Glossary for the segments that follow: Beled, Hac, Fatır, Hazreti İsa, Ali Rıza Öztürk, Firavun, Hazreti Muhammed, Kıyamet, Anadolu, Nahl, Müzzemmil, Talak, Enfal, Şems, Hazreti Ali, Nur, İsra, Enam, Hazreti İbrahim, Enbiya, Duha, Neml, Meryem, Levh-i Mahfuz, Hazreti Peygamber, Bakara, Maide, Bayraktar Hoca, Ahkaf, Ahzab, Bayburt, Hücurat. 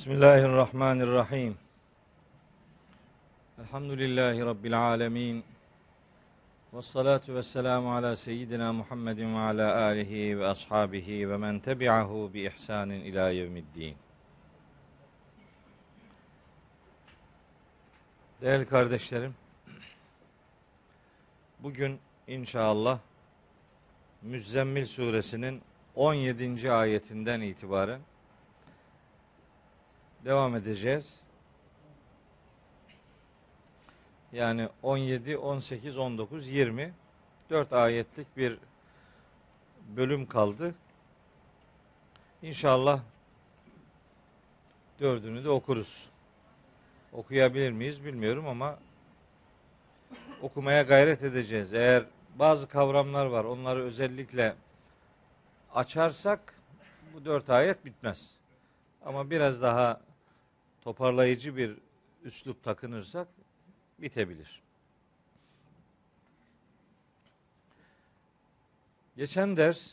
Bismillahirrahmanirrahim. Elhamdülillahi Rabbil alemin. Vessalatu vesselamu ala seyyidina Muhammedin ve ala alihi ve ashabihi ve men tebi'ahu bi ihsanin ila yevmiddin. Değerli kardeşlerim, bugün inşallah Müzzemmil suresinin 17. ayetinden itibaren devam edeceğiz. Yani 17, 18, 19, 20, 4 ayetlik bir bölüm kaldı. İnşallah dördünü de okuruz. Okuyabilir miyiz bilmiyorum ama okumaya gayret edeceğiz. Eğer bazı kavramlar var, onları özellikle açarsak bu 4 ayet bitmez. Ama biraz daha toparlayıcı bir üslup takınırsak bitebilir. Geçen ders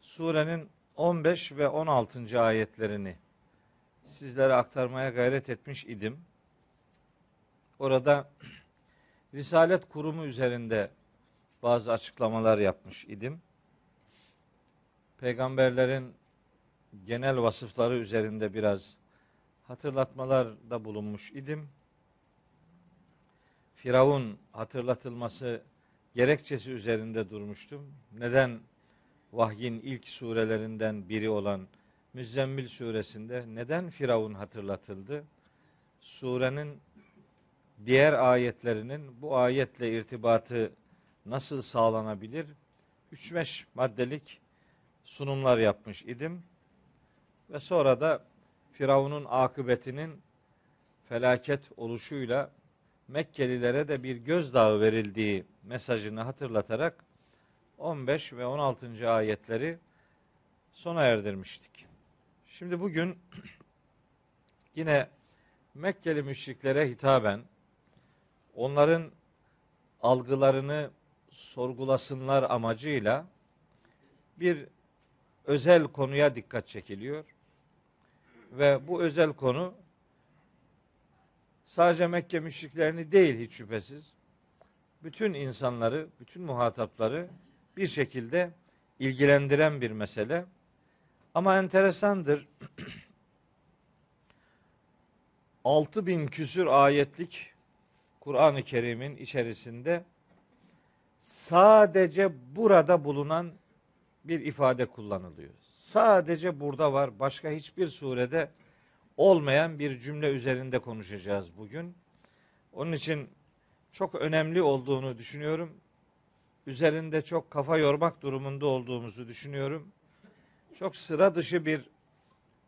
surenin 15 ve 16. ayetlerini sizlere aktarmaya gayret etmiş idim. Orada Risalet Kurumu üzerinde bazı açıklamalar yapmış idim. Peygamberlerin genel vasıfları üzerinde biraz hatırlatmalarda bulunmuş idim. Firavun hatırlatılması gerekçesi üzerinde durmuştum. Neden vahyin ilk surelerinden biri olan Müzzemmil suresinde neden Firavun hatırlatıldı? Surenin diğer ayetlerinin bu ayetle irtibatı nasıl sağlanabilir? 3-5 maddelik sunumlar yapmış idim. Ve sonra da Firavun'un akıbetinin felaket oluşuyla Mekkelilere de bir gözdağı verildiği mesajını hatırlatarak 15 ve 16. ayetleri sona erdirmiştik. Şimdi bugün yine Mekkeli müşriklere hitaben onların algılarını sorgulasınlar amacıyla bir özel konuya dikkat çekiliyor. Ve bu özel konu sadece Mekke müşriklerini değil hiç şüphesiz, bütün insanları, bütün muhatapları bir şekilde ilgilendiren bir mesele. Ama enteresandır, 6000 küsür ayetlik Kur'an-ı Kerim'in içerisinde sadece burada bulunan bir ifade kullanılıyor. Sadece burada var, başka hiçbir surede olmayan bir cümle üzerinde konuşacağız bugün. Onun için çok önemli olduğunu düşünüyorum. Üzerinde çok kafa yormak durumunda olduğumuzu düşünüyorum. Çok sıra dışı bir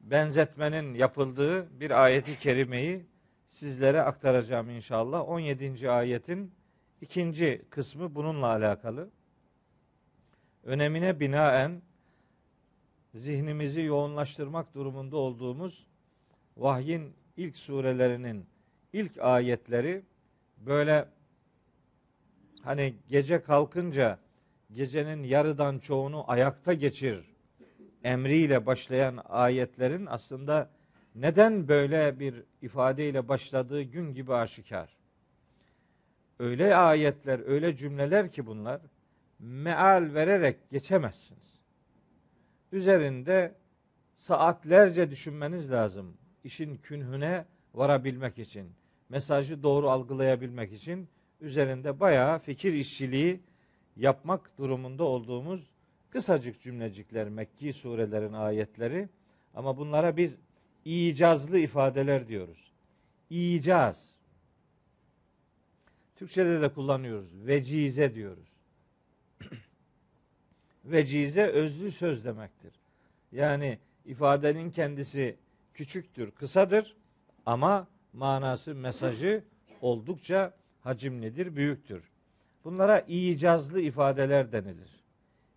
benzetmenin yapıldığı bir ayeti kerimeyi sizlere aktaracağım inşallah. 17. ayetin ikinci kısmı bununla alakalı. Önemine binaen zihnimizi yoğunlaştırmak durumunda olduğumuz vahyin ilk surelerinin ilk ayetleri böyle hani gece kalkınca gecenin yarıdan çoğunu ayakta geçir emriyle başlayan ayetlerin aslında neden böyle bir ifadeyle başladığı gün gibi aşikar. Öyle ayetler, öyle cümleler ki bunlar meal vererek geçemezsiniz. Üzerinde saatlerce düşünmeniz lazım. İşin künhüne varabilmek için, mesajı doğru algılayabilmek için üzerinde bayağı fikir işçiliği yapmak durumunda olduğumuz kısacık cümlecikler, Mekki surelerin ayetleri. Ama bunlara biz icazlı ifadeler diyoruz. İcaz. Türkçede de kullanıyoruz. Vecize diyoruz. Vecize özlü söz demektir. Yani ifadenin kendisi küçüktür, kısadır ama manası, mesajı oldukça hacimlidir, büyüktür. Bunlara icazlı ifadeler denilir.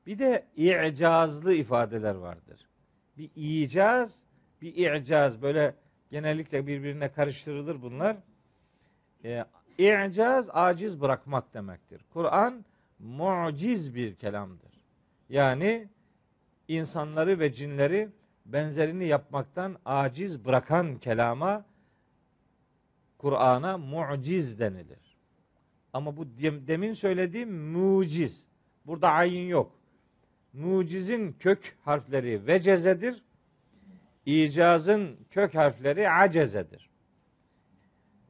Bir de i'cazlı ifadeler vardır. Bir icaz, bir i'caz. Böyle genellikle birbirine karıştırılır bunlar. İ'caz, aciz bırakmak demektir. Kur'an muciz bir kelamdır. Yani insanları ve cinleri benzerini yapmaktan aciz bırakan kelama, Kur'an'a muciz denilir. Ama bu demin söylediğim muciz. Burada ayin yok. Mucizin kök harfleri vecezedir. İcazın kök harfleri acezedir.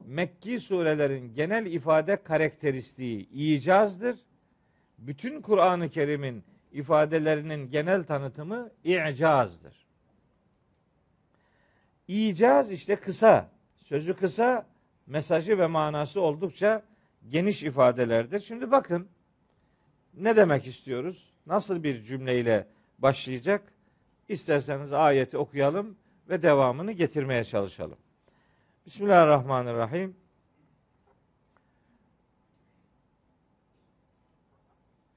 Mekki surelerin genel ifade karakteristiği icazdır. Bütün Kur'an-ı Kerim'in ifadelerinin genel tanıtımı i'cazdır. İcaz işte kısa, sözü kısa, mesajı ve manası oldukça geniş ifadelerdir. Şimdi bakın ne demek istiyoruz? Nasıl bir cümleyle başlayacak? İsterseniz ayeti okuyalım ve devamını getirmeye çalışalım. Bismillahirrahmanirrahim.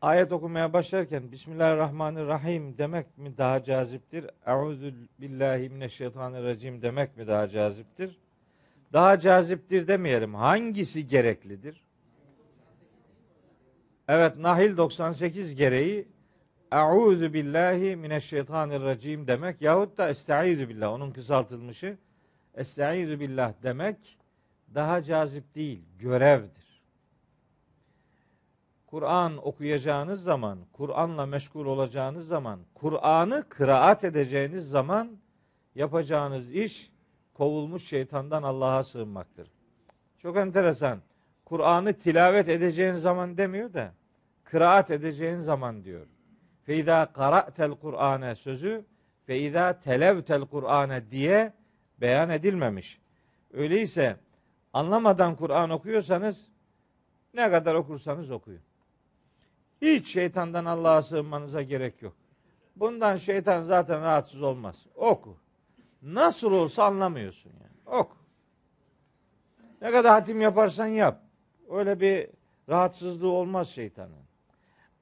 Ayet okumaya başlarken Bismillahirrahmanirrahim demek mi daha caziptir? Euzubillahimineşşeytanirracim demek mi daha caziptir? Daha caziptir demeyelim. Hangisi gereklidir? Evet, Nahl 98 gereği Euzubillahimineşşeytanirracim demek yahut da Estaizubillah, onun kısaltılmışı Estaizubillah demek daha cazip değil, görevdir. Kur'an okuyacağınız zaman, Kur'an'la meşgul olacağınız zaman, Kur'an'ı kıraat edeceğiniz zaman yapacağınız iş kovulmuş şeytandan Allah'a sığınmaktır. Çok enteresan. Kur'an'ı tilavet edeceğin zaman demiyor da kıraat edeceğin zaman diyor. Feiza qara'tel Kur'ane sözü feiza televtel Kur'ane diye beyan edilmemiş. Öyleyse anlamadan Kur'an okuyorsanız ne kadar okursanız okuyun. Hiç şeytandan Allah'a sığınmanıza gerek yok. Bundan şeytan zaten rahatsız olmaz. Oku. Nasıl olsa anlamıyorsun yani. Oku. Ne kadar hatim yaparsan yap. Öyle bir rahatsızlığı olmaz şeytanın.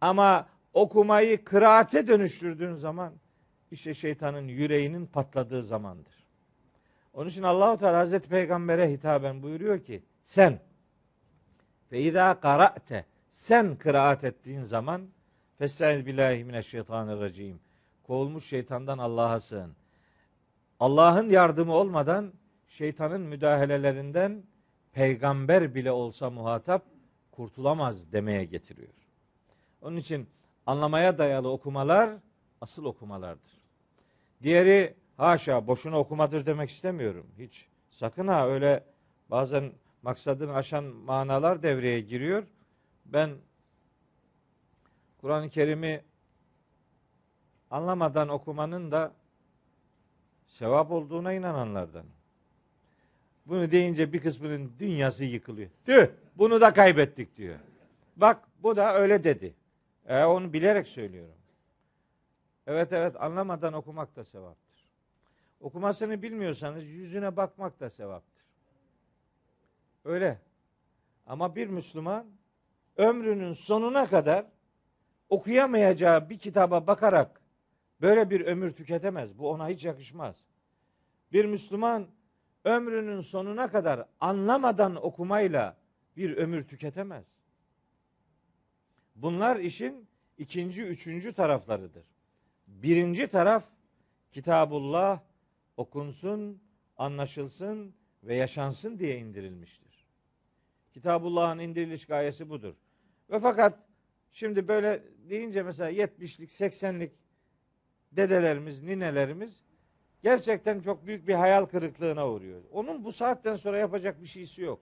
Ama okumayı kıraate dönüştürdüğün zaman işte şeytanın yüreğinin patladığı zamandır. Onun için Allah-u Teala Hazreti Peygamber'e hitaben buyuruyor ki sen feiza qara'te sen kıraat ettiğin zaman Festaiz billahi mineşşeytanirracim kovulmuş şeytandan Allah'a sığın. Allah'ın yardımı olmadan şeytanın müdahalelerinden peygamber bile olsa muhatap kurtulamaz demeye getiriyor. Onun için anlamaya dayalı okumalar asıl okumalardır. Diğeri haşa boşuna okumadır demek istemiyorum. Hiç sakın ha, öyle bazen maksadını aşan manalar devreye giriyor. Ben Kur'an-ı Kerim'i anlamadan okumanın da sevap olduğuna inananlardan. Bunu deyince bir kısmının dünyası yıkılıyor. Tüh, bunu da kaybettik diyor. Bak bu da öyle dedi. Onu bilerek söylüyorum. Evet, anlamadan okumak da sevaptır. Okumasını bilmiyorsanız yüzüne bakmak da sevaptır. Öyle. Ama bir Müslüman ömrünün sonuna kadar okuyamayacağı bir kitaba bakarak böyle bir ömür tüketemez. Bu ona hiç yakışmaz. Bir Müslüman ömrünün sonuna kadar anlamadan okumayla bir ömür tüketemez. Bunlar işin ikinci, üçüncü taraflarıdır. Birinci taraf Kitabullah okunsun, anlaşılsın ve yaşansın diye indirilmiştir. Kitabullah'ın indiriliş gayesi budur. Ve fakat şimdi böyle deyince mesela 70'lik, 80'lik dedelerimiz, ninelerimiz gerçekten çok büyük bir hayal kırıklığına uğruyor. Onun bu saatten sonra yapacak bir şeysi yok.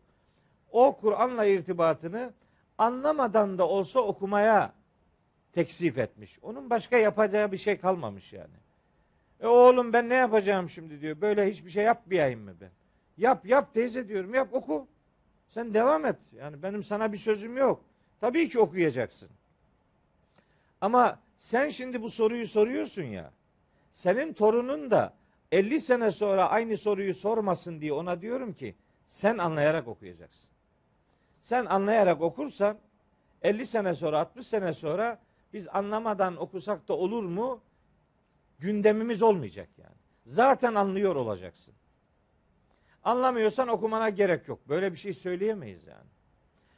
O Kur'an'la irtibatını anlamadan da olsa okumaya teksif etmiş. Onun başka yapacağı bir şey kalmamış yani. Oğlum ben ne yapacağım şimdi diyor. Böyle hiçbir şey yapmayayım mı ben? Yap teyze diyorum. Yap, oku. Sen devam et. Yani benim sana bir sözüm yok. Tabii ki okuyacaksın. Ama sen şimdi bu soruyu soruyorsun ya. Senin torunun da 50 sene sonra aynı soruyu sormasın diye ona diyorum ki sen anlayarak okuyacaksın. Sen anlayarak okursan 50 sene sonra, 60 sene sonra biz anlamadan okusak da olur mu? Gündemimiz olmayacak yani. Zaten anlıyor olacaksın. Anlamıyorsan okumana gerek yok. Böyle bir şey söyleyemeyiz yani.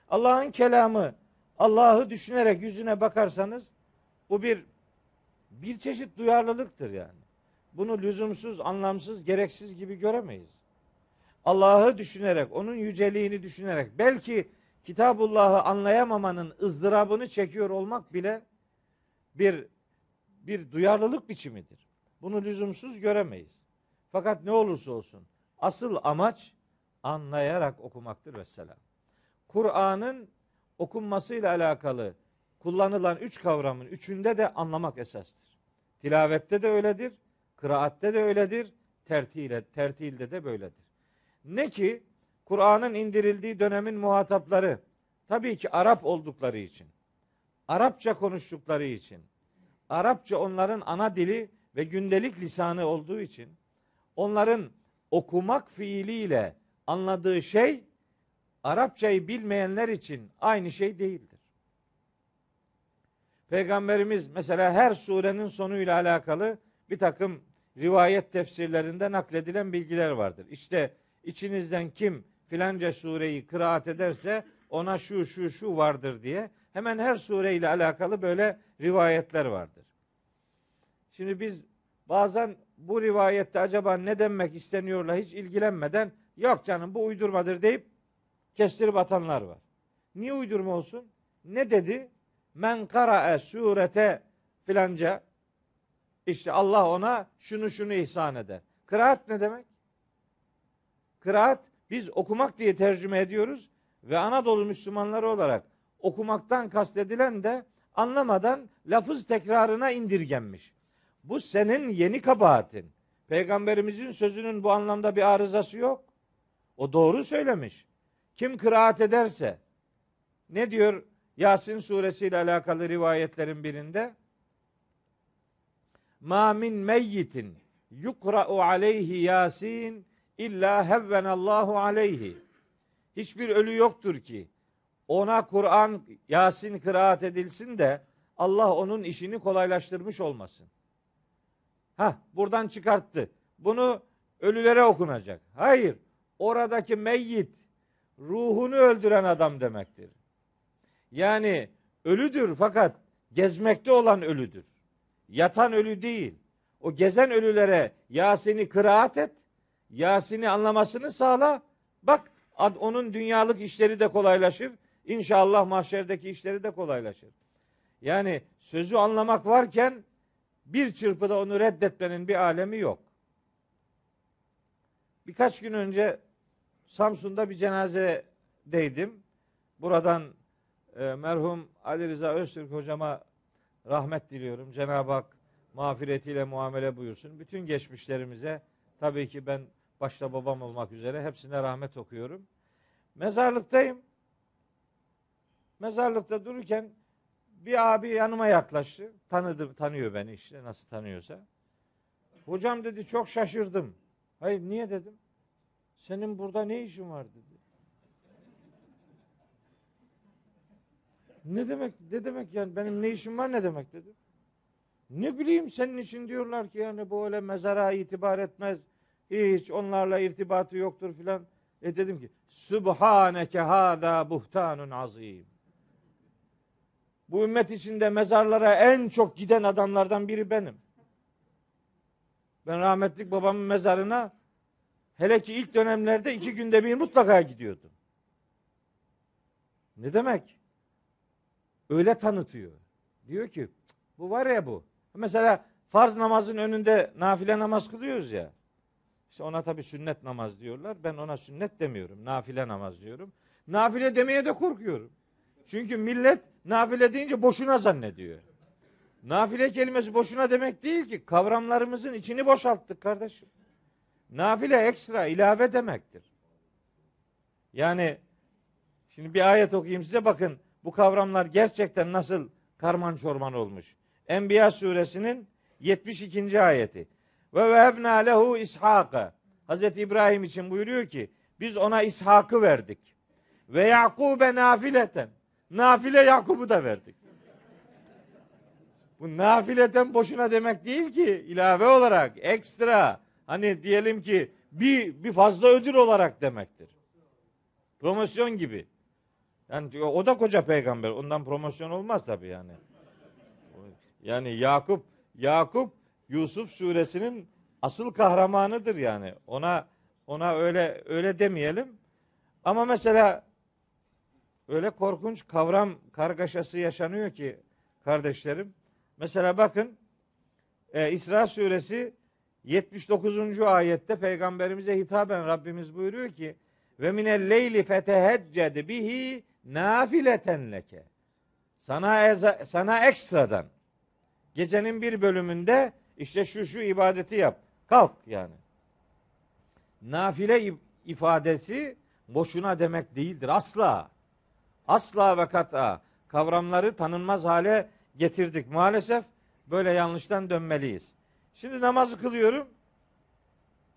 Allah'ın kelamı, Allah'ı düşünerek yüzüne bakarsanız bu bir çeşit duyarlılıktır yani. bunu lüzumsuz, anlamsız, gereksiz gibi göremeyiz. Allah'ı düşünerek, onun yüceliğini düşünerek, belki Kitabullah'ı anlayamamanın ızdırabını çekiyor olmak bile bir duyarlılık biçimidir. Bunu lüzumsuz göremeyiz. Fakat ne olursa olsun asıl amaç anlayarak okumaktır vesselam. Kur'an'ın okunmasıyla alakalı kullanılan üç kavramın üçünde de anlamak esastır. Tilavette de öyledir, kıraatte de öyledir, tertilde de böyledir. Ne ki Kur'an'ın indirildiği dönemin muhatapları tabii ki Arap oldukları için, Arapça konuştukları için, Arapça onların ana dili ve gündelik lisanı olduğu için onların okumak fiiliyle anladığı şey Arapçayı bilmeyenler için aynı şey değildir. Peygamberimiz mesela her surenin sonuyla alakalı bir takım rivayet tefsirlerinde nakledilen bilgiler vardır. İşte içinizden kim filanca sureyi kıraat ederse ona şu şu şu vardır diye hemen her sureyle alakalı böyle rivayetler vardır. Şimdi biz bazen bu rivayette acaba ne demek isteniyorla hiç ilgilenmeden yok canım bu uydurmadır deyip kestirip atanlar var. Niye uydurma olsun? Ne dedi? Men kara'e surete filanca işte Allah ona şunu şunu ihsan eder. Kıraat ne demek? Kıraat biz okumak diye tercüme ediyoruz ve Anadolu Müslümanları olarak okumaktan kastedilen de anlamadan lafız tekrarına indirgenmiş. Bu senin yeni kabahatin. Peygamberimizin sözünün bu anlamda bir arızası yok. O doğru söylemiş. Kim kıraat ederse ne diyor Yasin suresiyle alakalı rivayetlerin birinde? Ma min meyyitin yukra'u aleyhi Yasin İlla hevvenallahu aleyhi. Hiçbir ölü yoktur ki ona Kur'an Yasin kıraat edilsin de Allah onun işini kolaylaştırmış olmasın. Buradan çıkarttı. Bunu ölülere okunacak. Hayır. Oradaki meyyit ruhunu öldüren adam demektir. Yani ölüdür fakat gezmekte olan ölüdür. Yatan ölü değil. O gezen ölülere Yasin'i kıraat et. Yasin'i anlamasını sağla. Bak onun dünyalık işleri de kolaylaşır. İnşallah mahşerdeki işleri de kolaylaşır. Yani sözü anlamak varken bir çırpıda onu reddetmenin bir alemi yok. Birkaç gün önce Samsun'da bir cenazedeydim. Buradan merhum Ali Rıza Öztürk hocama rahmet diliyorum. Cenab-ı Hak mağfiretiyle muamele buyursun. Bütün geçmişlerimize tabii ki ben başta babam olmak üzere hepsine rahmet okuyorum. Mezarlıktayım. Mezarlıkta dururken bir abi yanıma yaklaştı. Tanıyor beni işte nasıl tanıyorsa. Hocam dedi çok şaşırdım. Hayır niye dedim. Senin burada ne işin var dedi. Ne demek yani benim ne işim var ne demek dedim. Ne bileyim senin için diyorlar ki yani bu öyle mezara itibar etmez. Hiç onlarla irtibatı yoktur filan. Dedim ki Sübhaneke hâdâ buhtanun azîm. Bu ümmet içinde mezarlara en çok giden adamlardan biri benim. Ben rahmetlik babamın mezarına hele ki ilk dönemlerde 2 günde bir mutlaka gidiyordum. Ne demek? Öyle tanıtıyor. Diyor ki bu var ya bu. Mesela farz namazın önünde nafile namaz kılıyoruz ya. İşte ona tabii sünnet namaz diyorlar. Ben ona sünnet demiyorum. Nafile namaz diyorum. Nafile demeye de korkuyorum. Çünkü millet nafile deyince boşuna zannediyor. Nafile kelimesi boşuna demek değil ki. Kavramlarımızın içini boşalttık kardeşim. Nafile ekstra, ilave demektir. Yani şimdi bir ayet okuyayım size bakın. Bu kavramlar gerçekten nasıl karman çorman olmuş. Enbiya suresinin 72. ayeti. Ve vehebna lehu ishaka. Hazreti İbrahim için buyuruyor ki biz ona İshak'ı verdik. Ve Yakub'e nafileten. Nafile Yakub'u da verdik. Bu nafileten boşuna demek değil ki. İlave olarak, ekstra. Hani diyelim ki bir fazla ödül olarak demektir. Promosyon gibi. Yani o da koca peygamber. Ondan promosyon olmaz tabii yani. Yani Yakup Yusuf suresinin asıl kahramanıdır yani. Ona öyle demeyelim. Ama mesela öyle korkunç kavram kargaşası yaşanıyor ki kardeşlerim. Mesela bakın İsra suresi 79. ayette Peygamberimize hitaben Rabbimiz buyuruyor ki ve minel leyli fetehecced bihi nafileten leke. Sana ekstradan gecenin bir bölümünde işte şu ibadeti yap. Kalk yani. Nafile ifadesi boşuna demek değildir. Asla. Asla ve kat'a kavramları tanınmaz hale getirdik. Maalesef böyle yanlıştan dönmeliyiz. Şimdi namazı kılıyorum.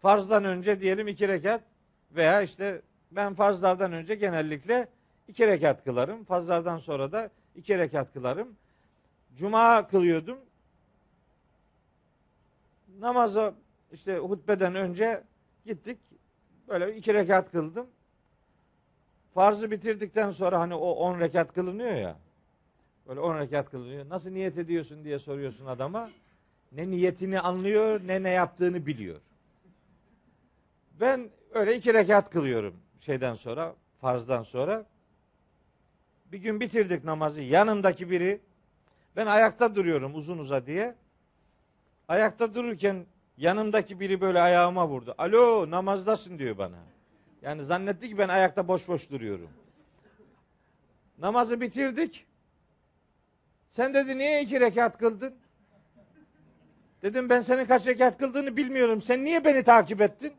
Farzdan önce diyelim 2 rekat veya işte ben farzlardan önce genellikle 2 rekat kılarım. Farzlardan sonra da 2 rekat kılarım. Cuma kılıyordum. Namaza işte hutbeden önce gittik. Böyle 2 rekat kıldım. Farzı bitirdikten sonra hani o 10 rekat kılınıyor ya. Böyle 10 rekat kılınıyor. Nasıl niyet ediyorsun diye soruyorsun adama. Ne niyetini anlıyor, ne yaptığını biliyor. Ben öyle 2 rekat kılıyorum şeyden sonra, farzdan sonra. Bir gün bitirdik namazı. Yanımdaki biri, ben ayakta duruyorum uzun uza diye. Ayakta dururken yanımdaki biri böyle ayağıma vurdu. Alo, namazdasın diyor bana. Yani zannetti ki ben ayakta boş boş duruyorum. Namazı bitirdik. Sen dedi niye 2 rekat kıldın? Dedim ben senin kaç rekat kıldığını bilmiyorum. Sen niye beni takip ettin?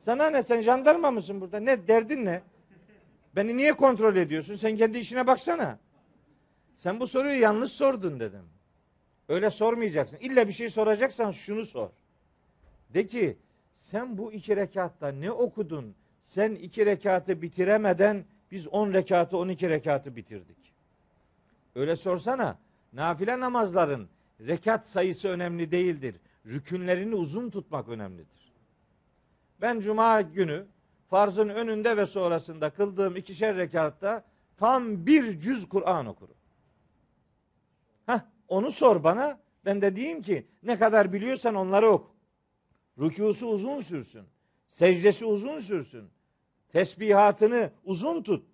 Sana ne, sen jandarma mısın burada? Ne derdin ne? Beni niye kontrol ediyorsun? Sen kendi işine baksana. Sen bu soruyu yanlış sordun dedim. Öyle sormayacaksın. İlla bir şey soracaksan şunu sor. De ki sen bu 2 rekatta ne okudun? Sen 2 rekatı bitiremeden biz 10 rekatı 12 rekatı bitirdik. Öyle sorsana. Nafile namazların rekat sayısı önemli değildir. Rükünlerini uzun tutmak önemlidir. Ben cuma günü farzın önünde ve sonrasında kıldığım 2'şer rekatta tam 1 cüz Kur'an okurum. Onu sor bana. Ben de diyeyim ki ne kadar biliyorsan onları oku. Rükûsu uzun sürsün. Secdesi uzun sürsün. Tesbihatını uzun tut.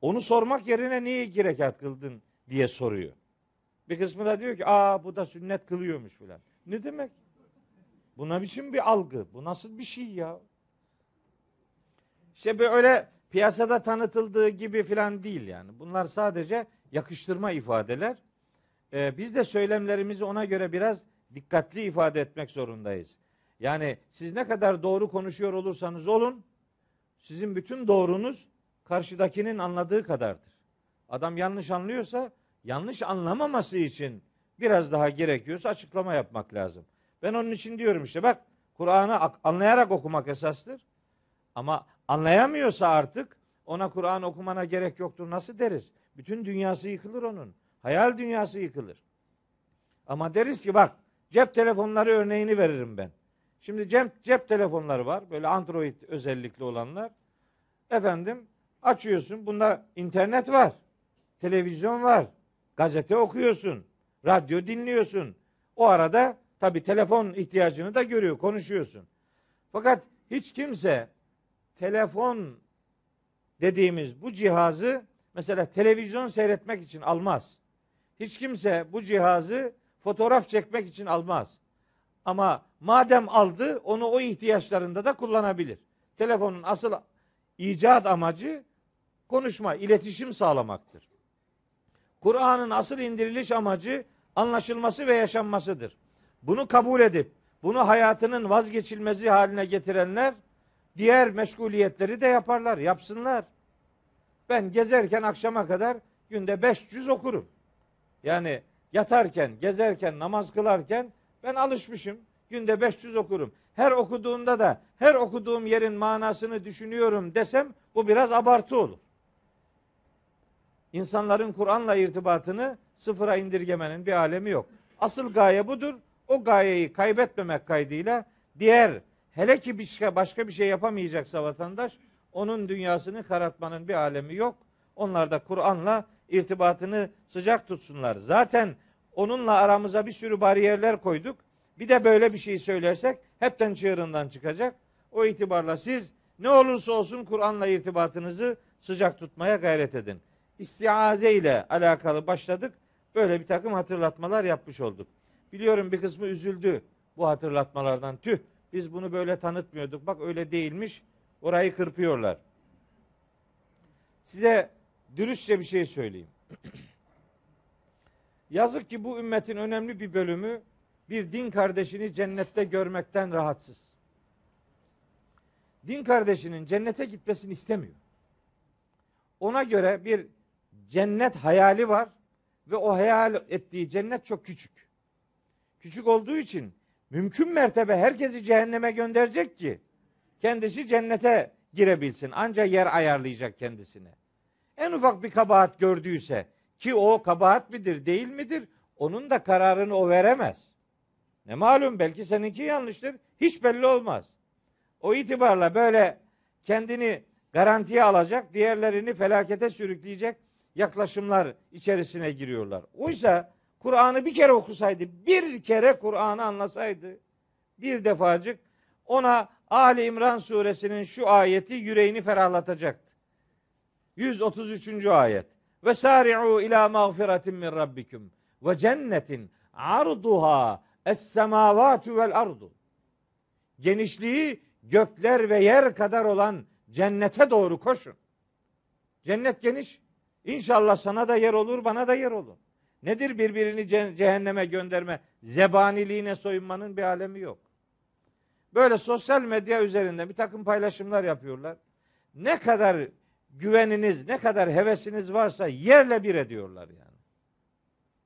Onu sormak yerine niye 2 rekat kıldın diye soruyor. Bir kısmı da diyor ki bu da sünnet kılıyormuş filan. Ne demek? Bu ne biçim bir algı? Bu nasıl bir şey ya? İşte böyle piyasada tanıtıldığı gibi filan değil yani. Bunlar sadece yakıştırma ifadeler. Biz de söylemlerimizi ona göre biraz dikkatli ifade etmek zorundayız. Yani siz ne kadar doğru konuşuyor olursanız olun, sizin bütün doğrunuz karşıdakinin anladığı kadardır. Adam yanlış anlıyorsa, yanlış anlamaması için biraz daha gerekiyorsa açıklama yapmak lazım. Ben onun için diyorum işte bak, Kur'an'ı anlayarak okumak esastır. Ama anlayamıyorsa artık ona Kur'an okumana gerek yoktur nasıl deriz? Bütün dünyası yıkılır onun. Hayal dünyası yıkılır. Ama deriz ki bak, cep telefonları örneğini veririm ben. Şimdi cep telefonları var. Böyle Android özellikli olanlar. Efendim açıyorsun. Bunda internet var. Televizyon var. Gazete okuyorsun. Radyo dinliyorsun. O arada tabii telefon ihtiyacını da görüyor. Konuşuyorsun. Fakat hiç kimse telefon dediğimiz bu cihazı mesela televizyon seyretmek için almaz. Hiç kimse bu cihazı fotoğraf çekmek için almaz. Ama madem aldı, onu o ihtiyaçlarında da kullanabilir. Telefonun asıl icat amacı konuşma, iletişim sağlamaktır. Kur'an'ın asıl indiriliş amacı anlaşılması ve yaşanmasıdır. Bunu kabul edip, bunu hayatının vazgeçilmezi haline getirenler, diğer meşguliyetleri de yaparlar, yapsınlar. Ben gezerken akşama kadar günde 500 okurum. Yani yatarken, gezerken, namaz kılarken ben alışmışım. Günde 500 okurum. Her okuduğumda da her okuduğum yerin manasını düşünüyorum desem bu biraz abartı olur. İnsanların Kur'an'la irtibatını sıfıra indirgemenin bir alemi yok. Asıl gaye budur. O gayeyi kaybetmemek kaydıyla diğer, hele ki başka bir şey yapamayacaksa vatandaş, onun dünyasını karartmanın bir alemi yok. Onlar da Kur'an'la irtibatını sıcak tutsunlar. Zaten onunla aramıza bir sürü bariyerler koyduk. Bir de böyle bir şey söylersek hepten çığırından çıkacak. O itibarla siz ne olursa olsun Kur'an'la irtibatınızı sıcak tutmaya gayret edin. İstiaze ile alakalı başladık. Böyle bir takım hatırlatmalar yapmış olduk. Biliyorum bir kısmı üzüldü bu hatırlatmalardan. Tüh, biz bunu böyle tanıtmıyorduk. Bak öyle değilmiş. Orayı kırpıyorlar. Size dürüstçe bir şey söyleyeyim. Yazık ki bu ümmetin önemli bir bölümü bir din kardeşini cennette görmekten rahatsız. Din kardeşinin cennete gitmesini istemiyor. Ona göre bir cennet hayali var ve o hayal ettiği cennet çok küçük. Küçük olduğu için mümkün mertebe herkesi cehenneme gönderecek ki kendisi cennete girebilsin. Ancak yer ayarlayacak kendisine. En ufak bir kabahat gördüyse, ki o kabahat midir değil midir, onun da kararını o veremez. Ne malum, belki seninki yanlıştır. Hiç belli olmaz. O itibarla böyle kendini garantiye alacak, diğerlerini felakete sürükleyecek yaklaşımlar içerisine giriyorlar. Oysa Kur'an'ı bir kere okusaydı, bir kere Kur'an'ı anlasaydı, bir defacık ona Ali İmran suresinin şu ayeti yüreğini ferahlatacaktı. 133. ayet. Ve sari'u ila mağfiratin min rabbikum ve cennetin arduha es-semavatu vel ardu. Genişliği gökler ve yer kadar olan cennete doğru koşun. Cennet geniş. İnşallah sana da yer olur, bana da yer olur. Nedir birbirini cehenneme gönderme, zebaniliğine soyunmanın bir alemi yok. Böyle sosyal medya üzerinde bir takım paylaşımlar yapıyorlar. Ne kadar güveniniz, ne kadar hevesiniz varsa yerle bir ediyorlar yani.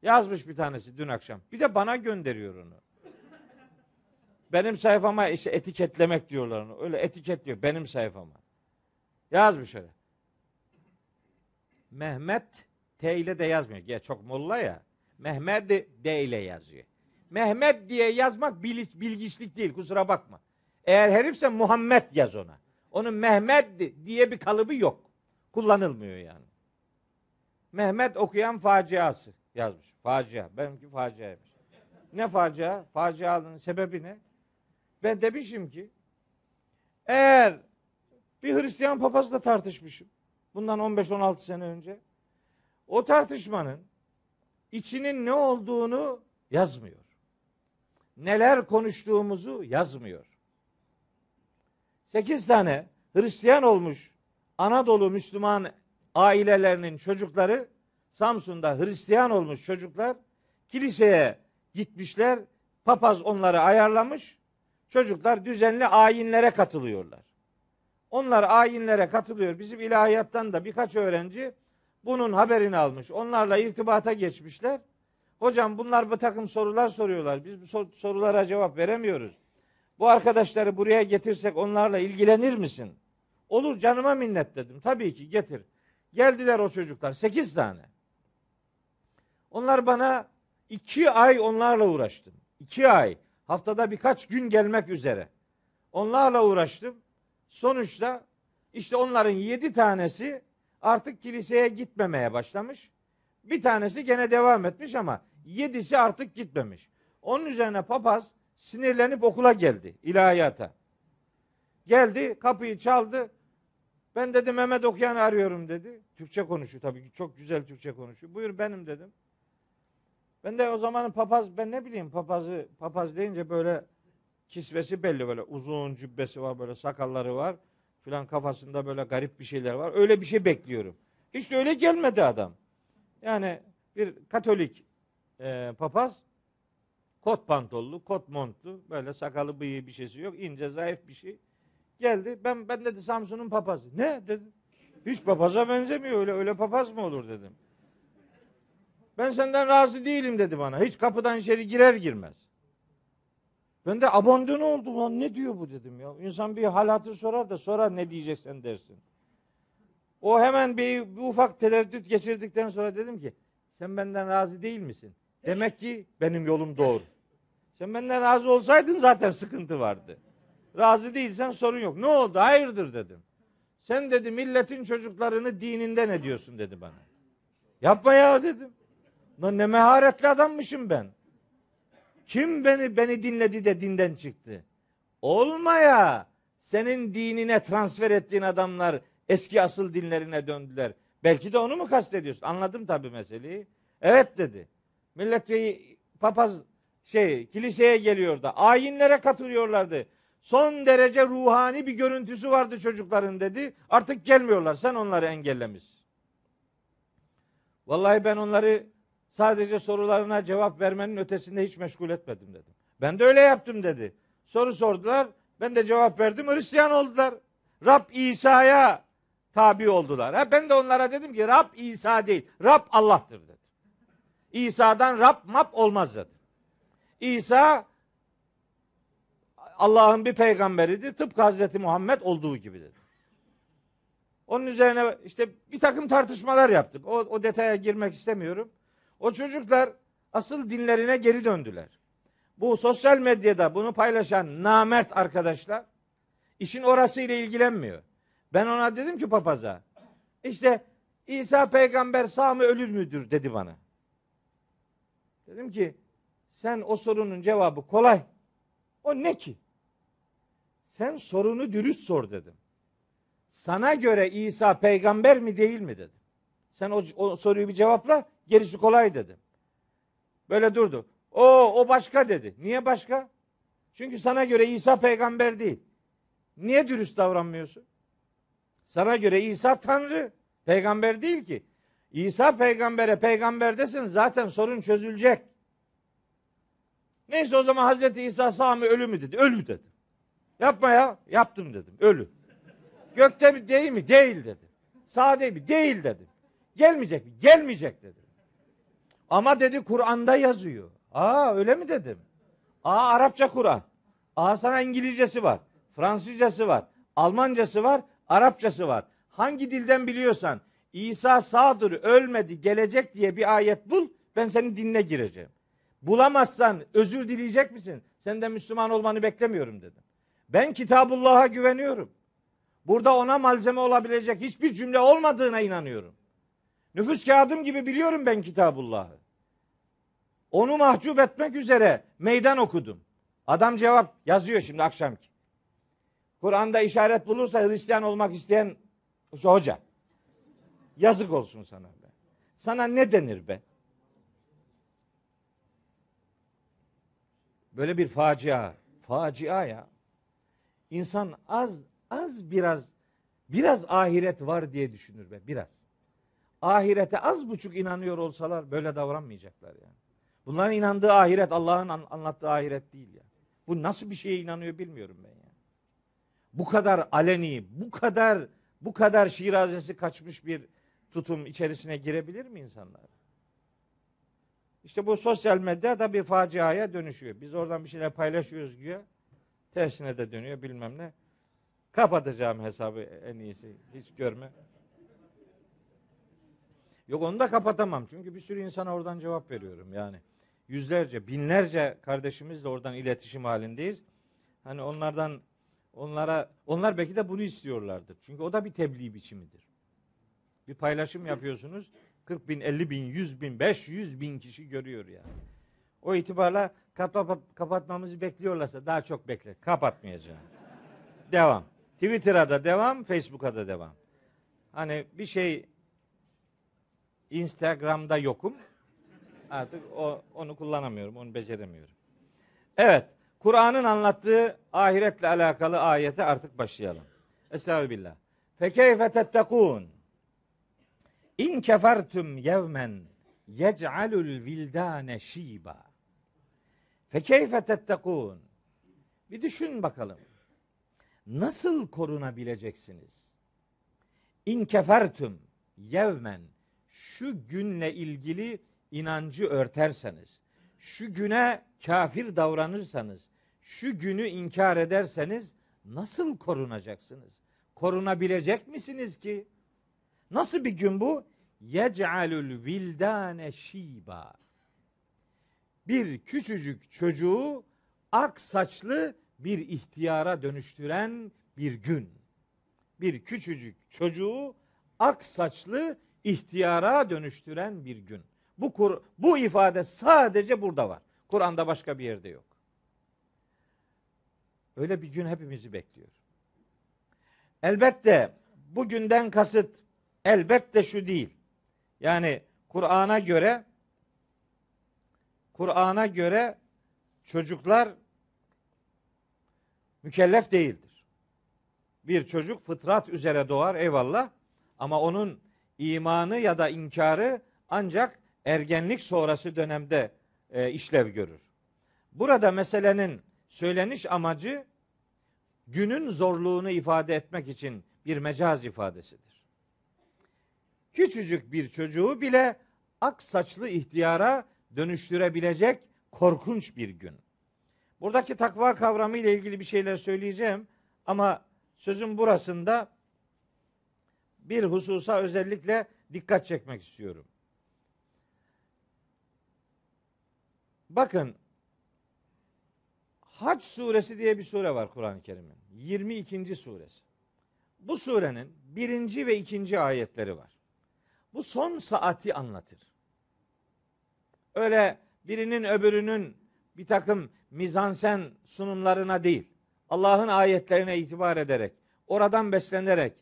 Yazmış bir tanesi dün akşam. Bir de bana gönderiyor onu. Benim sayfama işte etiketlemek diyorlar onu. Öyle etiketliyor benim sayfama. Yazmış öyle. Mehmet T ile de yazmıyor. Ya çok molla ya. Mehmet D ile yazıyor. Mehmet diye yazmak bilgiçlik değil, kusura bakma. Eğer herifse Muhammed yaz ona. Onun Mehmet diye bir kalıbı yok. Kullanılmıyor yani. Mehmet Okuyan faciası yazmış. Facia. Benimki faciaymış. Ne facia? Facianın sebebi ne? Ben demişim ki eğer bir Hristiyan papazla tartışmışım. Bundan 15-16 sene önce. O tartışmanın içinin ne olduğunu yazmıyor. Neler konuştuğumuzu yazmıyor. 8 tane Hristiyan olmuş Anadolu Müslüman ailelerinin çocukları, Samsun'da Hristiyan olmuş çocuklar kiliseye gitmişler. Papaz onları ayarlamış. Çocuklar düzenli ayinlere katılıyorlar. Onlar ayinlere katılıyor. Bizim ilahiyattan da birkaç öğrenci bunun haberini almış. Onlarla irtibata geçmişler. Hocam bunlar bu takım sorular soruyorlar. Biz bu sorulara cevap veremiyoruz. Bu arkadaşları buraya getirsek onlarla ilgilenir misin? Olur, canıma minnet dedim. Tabii ki getir. Geldiler o çocuklar. 8 tane. Onlar bana 2 ay onlarla uğraştım. 2 ay. Haftada birkaç gün gelmek üzere. Onlarla uğraştım. Sonuçta işte onların 7 tanesi artık kiliseye gitmemeye başlamış. Bir tanesi gene devam etmiş ama 7'si artık gitmemiş. Onun üzerine papaz sinirlenip okula geldi, ilahiyata. Geldi, kapıyı çaldı. Ben dedim Mehmet Okuyan'ı arıyorum dedi. Türkçe konuşuyor tabii, çok güzel Türkçe konuşuyor. Buyur benim dedim. Ben de o zamanın papaz, ben ne bileyim papazı, papaz deyince böyle kisvesi belli, böyle uzun cübbesi var, böyle sakalları var filan, kafasında böyle garip bir şeyler var. Öyle bir şey bekliyorum. Hiç de öyle gelmedi adam. Yani bir Katolik papaz, kot pantollu, kot montlu, böyle sakalı bıyığı bir şeysi yok, ince zayıf bir şey. Geldi, ben dedi Samsun'un papazı. Ne dedim? Hiç papaza benzemiyor, öyle papaz mı olur dedim. Ben senden razı değilim dedi bana. Hiç kapıdan içeri girer girmez. Ben de abandone oldum lan, ne diyor bu dedim ya. İnsan bir halatı sorar da sonra ne diyeceksen dersin. O hemen bir ufak tereddüt geçirdikten sonra dedim ki sen benden razı değil misin? Demek ki benim yolum doğru. Sen benden razı olsaydın zaten sıkıntı vardı. Razı değilsen sorun yok. Ne oldu? Hayırdır dedim. Sen dedi milletin çocuklarını dininden ediyorsun dedi bana. Yapma ya dedim. Lan ne meharetli adammışım ben. Kim beni dinledi de dinden çıktı? Olmaya, senin dinine transfer ettiğin adamlar eski asıl dinlerine döndüler. Belki de onu mu kastediyorsun? Anladım tabii meseleyi. Evet dedi. Milleti papaz kiliseye geliyor da ayinlere katılıyorlardı. Son derece ruhani bir görüntüsü vardı çocukların dedi. Artık gelmiyorlar. Sen onları engellemişsin. Vallahi ben onları sadece sorularına cevap vermenin ötesinde hiç meşgul etmedim dedim. Ben de öyle yaptım dedi. Soru sordular. Ben de cevap verdim. Hristiyan oldular. Rab İsa'ya tabi oldular. Ben de onlara dedim ki Rab İsa değil. Rab Allah'tır dedim. İsa'dan Rab map olmaz dedim. İsa Allah'ın bir peygamberidir. Tıpkı Hazreti Muhammed olduğu gibi dedi. Onun üzerine bir takım tartışmalar yaptık. O detaya girmek istemiyorum. O çocuklar asıl dinlerine geri döndüler. Bu sosyal medyada bunu paylaşan namert arkadaşlar işin orasıyla ilgilenmiyor. Ben ona dedim ki papaza İsa peygamber sağ mı ölür müdür dedi bana. Dedim ki sen o sorunun cevabı kolay. O ne ki? Sen sorunu dürüst sor dedim. Sana göre İsa peygamber mi değil mi dedim. Sen o soruyu bir cevapla, gerisi kolay dedim. Böyle durdu. O başka dedi. Niye başka? Çünkü sana göre İsa peygamber değil. Niye dürüst davranmıyorsun? Sana göre İsa Tanrı, peygamber değil ki. İsa peygambere peygamber desin zaten sorun çözülecek. Neyse o zaman Hazreti İsa sağ mı ölü mü dedi. Ölü dedi. Yapma ya. Yaptım dedim. Ölü. Gökte mi değil mi? Değil dedi. Sağ değil mi? Değil dedi. Gelmeyecek mi? Gelmeyecek dedi. Ama dedi Kur'an'da yazıyor. Öyle mi dedim? Arapça Kur'an. Sana İngilizcesi var. Fransızcası var. Almancası var. Arapçası var. Hangi dilden biliyorsan İsa sağdır, ölmedi, gelecek diye bir ayet bul. Ben senin dinine gireceğim. Bulamazsan özür dileyecek misin? Senden Müslüman olmanı beklemiyorum dedim. Ben Kitabullah'a güveniyorum. Burada ona malzeme olabilecek hiçbir cümle olmadığına inanıyorum. Nüfus kağıdım gibi biliyorum ben Kitabullah'ı. Onu mahcup etmek üzere meydan okudum. Adam cevap yazıyor şimdi akşamki. Kur'an'da işaret bulursa Hristiyan olmak isteyen hoca. Yazık olsun sana be. Sana ne denir be? Böyle bir facia. Facia ya. İnsan az biraz ahiret var diye düşünür be. Biraz. Ahirete az buçuk inanıyor olsalar böyle davranmayacaklar yani. Bunların inandığı ahiret Allah'ın anlattığı ahiret değil ya. Bu nasıl bir şeye inanıyor bilmiyorum ben ya. Bu kadar aleni, bu kadar şirazesi kaçmış bir tutum içerisine girebilir mi insanlar? Bu sosyal medya da bir faciaya dönüşüyor. Biz oradan bir şeyler paylaşıyoruz güya. Tersine de dönüyor bilmem ne. Kapatacağım hesabı en iyisi. Hiç görme. Yok onu da kapatamam. Çünkü bir sürü insana oradan cevap veriyorum yani. Yüzlerce, binlerce kardeşimizle oradan iletişim halindeyiz. Hani onlar belki de bunu istiyorlardır. Çünkü o da bir tebliğ biçimidir. Bir paylaşım yapıyorsunuz. 40 bin, 50 bin, 100 bin, 500 bin kişi görüyor yani. O itibarla kapatmamızı bekliyorlarsa daha çok bekle. Kapatmayacağım. Devam. Twitter'a da devam, Facebook'a da devam. Hani bir şey Instagram'da yokum. Artık onu kullanamıyorum, onu beceremiyorum. Evet. Kur'an'ın anlattığı ahiretle alakalı ayete artık başlayalım. Estağfirullah. Fekeyfe tettekûn İn kefertum yevmen yec'alul vildâne şîbâ. Fekeyfe tettekûn Bir düşün bakalım. Nasıl korunabileceksiniz? İn kefertum yevmen Şu günle ilgili inancı örterseniz, şu güne kafir davranırsanız, şu günü inkar ederseniz nasıl korunacaksınız? Korunabilecek misiniz ki? Nasıl bir gün bu? Yec'alul vildane şiba. Bir küçücük çocuğu ak saçlı bir ihtiyara dönüştüren bir gün. Bir küçücük çocuğu ak saçlı ihtiyara dönüştüren bir gün. Bu ifade sadece burada var. Kur'an'da başka bir yerde yok. Öyle bir gün hepimizi bekliyor. Elbette bugünden kasıt elbette şu değil. Yani Kur'an'a göre çocuklar mükellef değildir. Bir çocuk fıtrat üzere doğar, eyvallah, ama onun imanı ya da inkarı ancak ergenlik sonrası dönemde işlev görür. Burada meselenin söyleniş amacı günün zorluğunu ifade etmek için bir mecaz ifadesidir. Küçücük bir çocuğu bile ak saçlı ihtiyara dönüştürebilecek korkunç bir gün. Buradaki takva kavramı ile ilgili bir şeyler söyleyeceğim ama sözün burasında bir hususa özellikle dikkat çekmek istiyorum. Bakın, Hac suresi diye bir sure var Kur'an-ı Kerim'in. 22. suresi. Bu surenin 1. ve 2. ayetleri var. Bu son saati anlatır. Öyle birinin öbürünün bir takım mizansen sunumlarına değil, Allah'ın ayetlerine itibar ederek, oradan beslenerek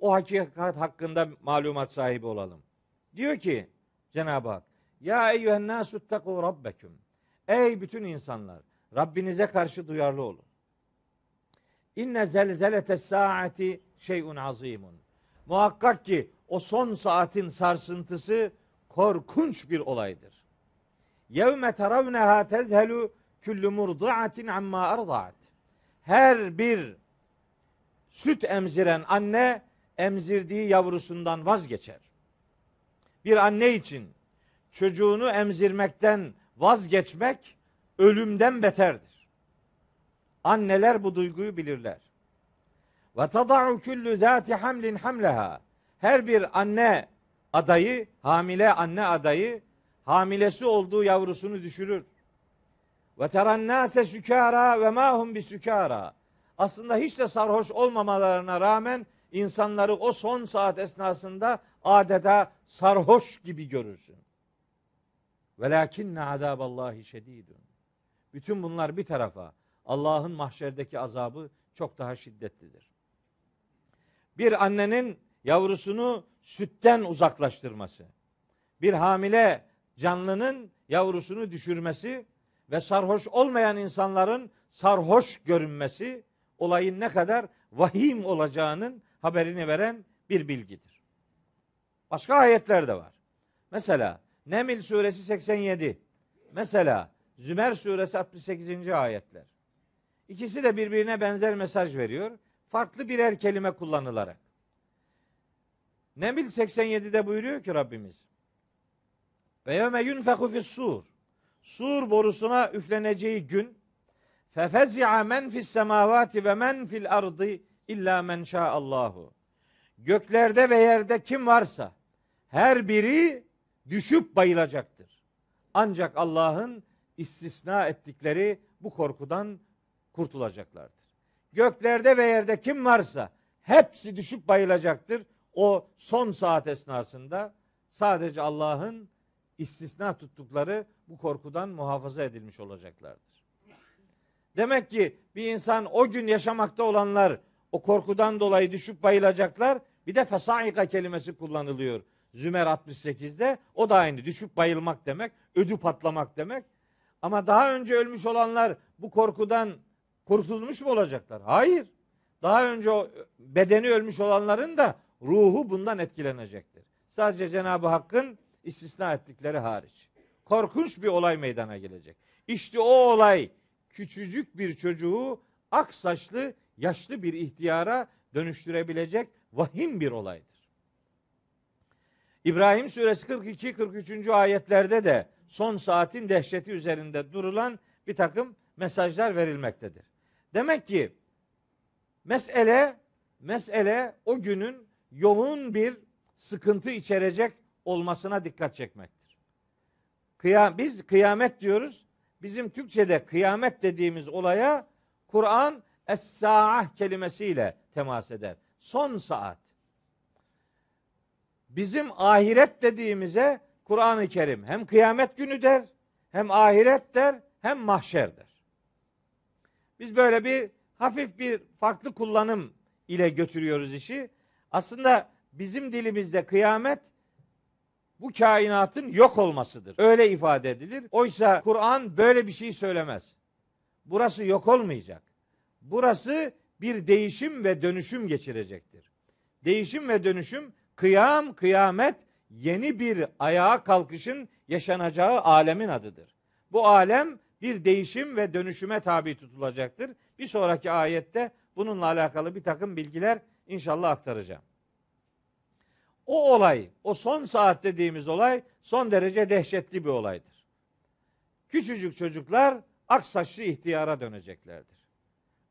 o hakikat hakkında malumat sahibi olalım. Diyor ki Cenab-ı Hak, ya eyyühennâsuttakû rabbeküm. Ey bütün insanlar, Rabbinize karşı duyarlı olun. İnne zelzeletes saati şey'un azimun. Muhakkak ki o son saatin sarsıntısı korkunç bir olaydır. Yevme teravneha tezhelu küllü murdu'atin amma arda'at. Her bir süt emziren anne emzirdiği yavrusundan vazgeçer. Bir anne için çocuğunu emzirmekten vazgeçmek ölümden beterdir. Anneler bu duyguyu bilirler. Ve tada'u kullu zati hamlin hamleha. Her bir anne adayı, hamile anne adayı hamilesi olduğu yavrusunu düşürür. Ve terennase sükara ve ma hum bisükara. Aslında hiç de sarhoş olmamalarına rağmen insanları o son saat esnasında adeta sarhoş gibi görürsün. Velakinne azaballahi şedidun. Bütün bunlar bir tarafa, Allah'ın mahşerdeki azabı çok daha şiddetlidir. Bir annenin yavrusunu sütten uzaklaştırması, bir hamile canlının yavrusunu düşürmesi ve sarhoş olmayan insanların sarhoş görünmesi olayın ne kadar vahim olacağının haberini veren bir bilgidir. Başka ayetler de var. Mesela Neml suresi 87. Mesela Zümer suresi 68. ayetler. İkisi de birbirine benzer mesaj veriyor. Farklı birer kelime kullanılarak. Neml 87'de buyuruyor ki Rabbimiz. Ve yevme yunfehu fis-sur. Sur borusuna üfleneceği gün fefezi'a men fi's-semavati ve men fil-ardı illa men şa'allahu. Göklerde ve yerde kim varsa her biri düşüp bayılacaktır. Ancak Allah'ın istisna ettikleri bu korkudan kurtulacaklardır. Göklerde ve yerde kim varsa hepsi düşüp bayılacaktır. O son saat esnasında sadece Allah'ın istisna tuttukları bu korkudan muhafaza edilmiş olacaklardır. Demek ki bir insan o gün yaşamakta olanlar o korkudan dolayı düşüp bayılacaklar. Bir de fesaika kelimesi kullanılıyor. Zümer 68'de o da aynı. Düşüp bayılmak demek, ödü patlamak demek. Ama daha önce ölmüş olanlar bu korkudan kurtulmuş mu olacaklar? Hayır. Daha önce o bedeni ölmüş olanların da ruhu bundan etkilenecektir. Sadece Cenab-ı Hakk'ın istisna ettikleri hariç. Korkunç bir olay meydana gelecek. İşte o olay küçücük bir çocuğu ak saçlı, yaşlı bir ihtiyara dönüştürebilecek vahim bir olaydır. İbrahim suresi 42-43. ayetlerde de son saatin dehşeti üzerinde durulan bir takım mesajlar verilmektedir. Demek ki mesele o günün yoğun bir sıkıntı içerecek olmasına dikkat çekmektir. Biz kıyamet diyoruz. Bizim Türkçe'de kıyamet dediğimiz olaya Kur'an es-sa'ah kelimesiyle temas eder. Son saat. Bizim ahiret dediğimize Kur'an-ı Kerim hem kıyamet günü der, Hem ahiret der, hem mahşer der. Biz böyle bir hafif bir farklı kullanım ile götürüyoruz işi. Aslında bizim dilimizde kıyamet bu kainatın yok olmasıdır. Öyle ifade edilir. Oysa Kur'an böyle bir şey söylemez. Burası yok olmayacak. Burası bir değişim ve dönüşüm geçirecektir. Değişim ve dönüşüm, kıyam, kıyamet, yeni bir ayağa kalkışın yaşanacağı alemin adıdır. Bu alem bir değişim ve dönüşüme tabi tutulacaktır. Bir sonraki ayette bununla alakalı bir takım bilgiler inşallah aktaracağım. O olay, o son saat dediğimiz olay son derece dehşetli bir olaydır. Küçücük çocuklar ak saçlı ihtiyara döneceklerdir.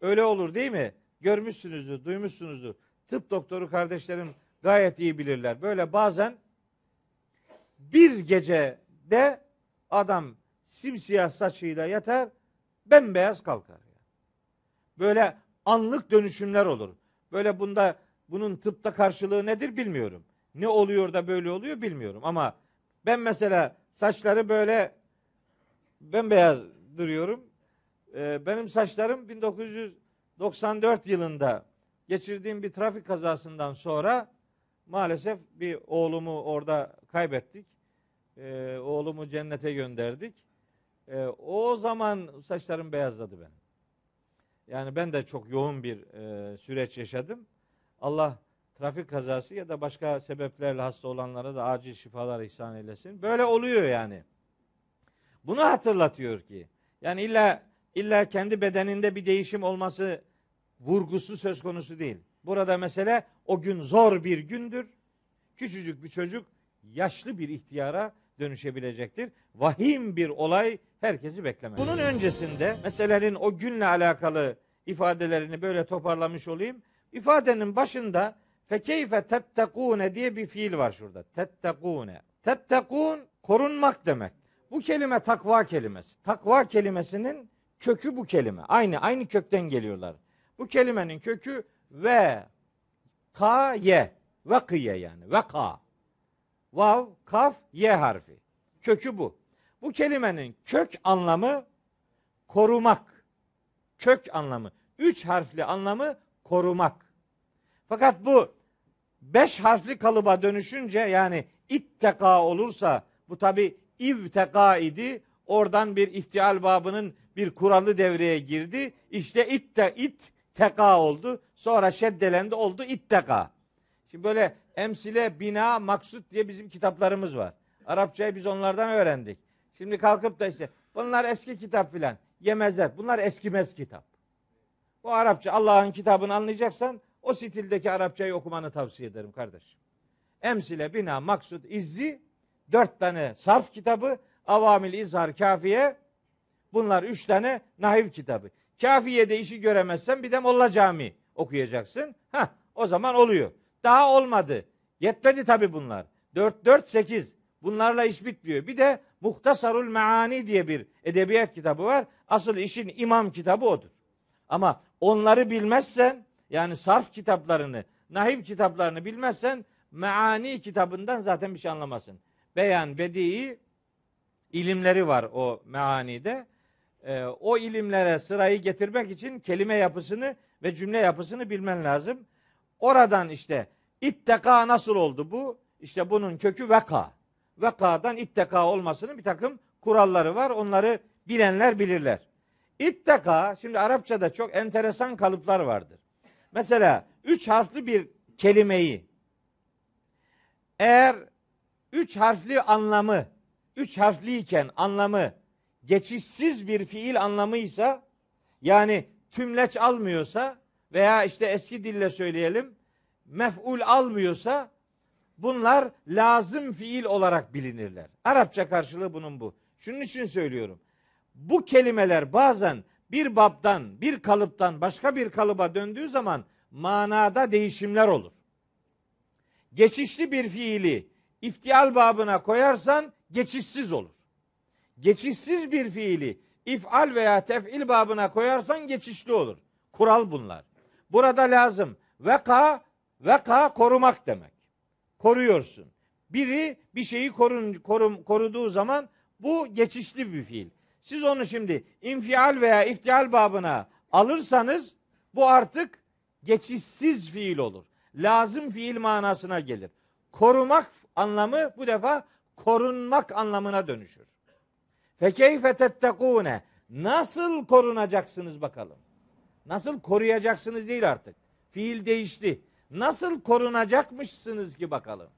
Öyle olur değil mi? Görmüşsünüzdür, duymuşsunuzdur. Tıp doktoru kardeşlerim gayet iyi bilirler. Böyle bazen bir gecede adam simsiyah saçıyla yatar, bembeyaz kalkar. Böyle anlık dönüşümler olur. Böyle bunun tıpta karşılığı nedir bilmiyorum. Ne oluyor da böyle oluyor bilmiyorum. Ama ben mesela saçları böyle bembeyaz duruyorum. Benim saçlarım 1994 yılında geçirdiğim bir trafik kazasından sonra maalesef bir oğlumu orada kaybettik. Oğlumu cennete gönderdik. O zaman saçlarım beyazladı benim. Yani ben de çok yoğun bir süreç yaşadım. Allah trafik kazası ya da başka sebeplerle hasta olanlara da acil şifalar ihsan eylesin. Böyle oluyor yani. Bunu hatırlatıyor ki yani illa kendi bedeninde bir değişim olması vurgusu söz konusu değil. Burada mesele o gün zor bir gündür. Küçücük bir çocuk yaşlı bir ihtiyara dönüşebilecektir. Vahim bir olay herkesi beklemez. Bunun öncesinde meselelerin o günle alakalı ifadelerini böyle toparlamış olayım. İfadenin başında fekeyfe tettekûne diye bir fiil var şurada. Tettekûne. Tettekûn korunmak demek. Bu kelime takva kelimesi. Takva kelimesinin kökü bu kelime. Aynı kökten geliyorlar. Bu kelimenin kökü ve kaye ve kıye yani ve ka. Vav, kaf, ye harfi. Kökü bu. Bu kelimenin kök anlamı korumak. Kök anlamı. 3 harfli anlamı korumak. Fakat bu 5 harfli kalıba dönüşünce yani itteka olursa bu tabi ivteka idi. Oradan bir iftial babının bir kuralı devreye girdi. İşte itteka oldu. Sonra şeddelendi oldu itteka. Şimdi böyle emsile, bina, maksut diye bizim kitaplarımız var. Arapçayı biz onlardan öğrendik. Şimdi kalkıp da işte bunlar eski kitap filan yemezler. Bunlar eskimez kitap. Bu Arapça Allah'ın kitabını anlayacaksan o stildeki Arapçayı okumanı tavsiye ederim kardeşim. Emsile, bina, maksut, izzi 4 tane sarf kitabı, avamil, izhar, kafiye bunlar 3 tane nahiv kitabı. Kafiye'de işi göremezsen bir de Molla Camii okuyacaksın. O zaman oluyor. Daha olmadı. Yetmedi tabii bunlar. 4-4-8. Bunlarla iş bitmiyor. Bir de Muhtasarul Meani diye bir edebiyat kitabı var. Asıl işin imam kitabı odur. Ama onları bilmezsen yani sarf kitaplarını, nahiv kitaplarını bilmezsen meani kitabından zaten bir şey anlamazsın. Beyan, bedii ilimleri var o meanide. O ilimlere sırayı getirmek için kelime yapısını ve cümle yapısını bilmen lazım. Oradan işte itteka nasıl oldu bu? İşte bunun kökü veka. Veka'dan itteka olmasının bir takım kuralları var. Onları bilenler bilirler. İtteka, şimdi Arapçada çok enteresan kalıplar vardır. Mesela 3 harfli bir kelimeyi eğer 3 harfli anlamı, 3 harfliyken anlamı geçişsiz bir fiil anlamıysa yani tümleç almıyorsa veya işte eski dille söyleyelim mef'ul almıyorsa bunlar lazım fiil olarak bilinirler. Arapça karşılığı bunun bu. Şunun için söylüyorum. Bu kelimeler bazen bir babdan, bir kalıptan başka bir kalıba döndüğü zaman manada değişimler olur. Geçişli bir fiili iftial babına koyarsan geçişsiz olur. Geçişsiz bir fiili if'al veya tef'il babına koyarsan geçişli olur. Kural bunlar. Burada lazım. Veka korumak demek. Koruyorsun. Biri bir şeyi koruduğu zaman Bu geçişli bir fiil. Siz onu şimdi infial veya iftial babına alırsanız bu artık geçişsiz fiil olur. Lazım fiil manasına gelir. Korumak anlamı bu defa korunmak anlamına dönüşür. فَكَيْفَ تَتَّقُونَ Nasıl korunacaksınız bakalım. Nasıl koruyacaksınız değil artık. Fiil değişti. Nasıl korunacakmışsınız ki bakalım.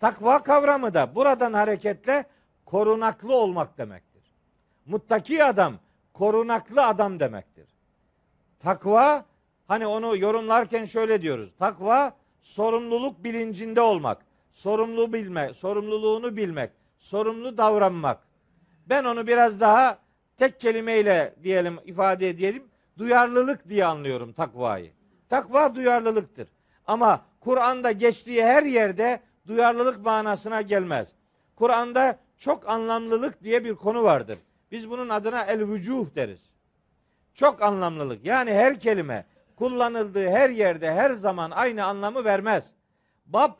Takva kavramı da buradan hareketle korunaklı olmak demektir. Muttaki adam korunaklı adam demektir. Takva, hani onu yorumlarken şöyle diyoruz. Takva sorumluluk bilincinde olmak, sorumluluğunu bilmek, sorumlu davranmak. Ben onu biraz daha tek kelimeyle diyelim, ifade edelim. Duyarlılık diye anlıyorum takvayı. Takva duyarlılıktır. Ama Kur'an'da geçtiği her yerde duyarlılık manasına gelmez. Kur'an'da çok anlamlılık diye bir konu vardır. Biz bunun adına el-vücuh deriz. Çok anlamlılık. Yani her kelime kullanıldığı her yerde her zaman aynı anlamı vermez. Bab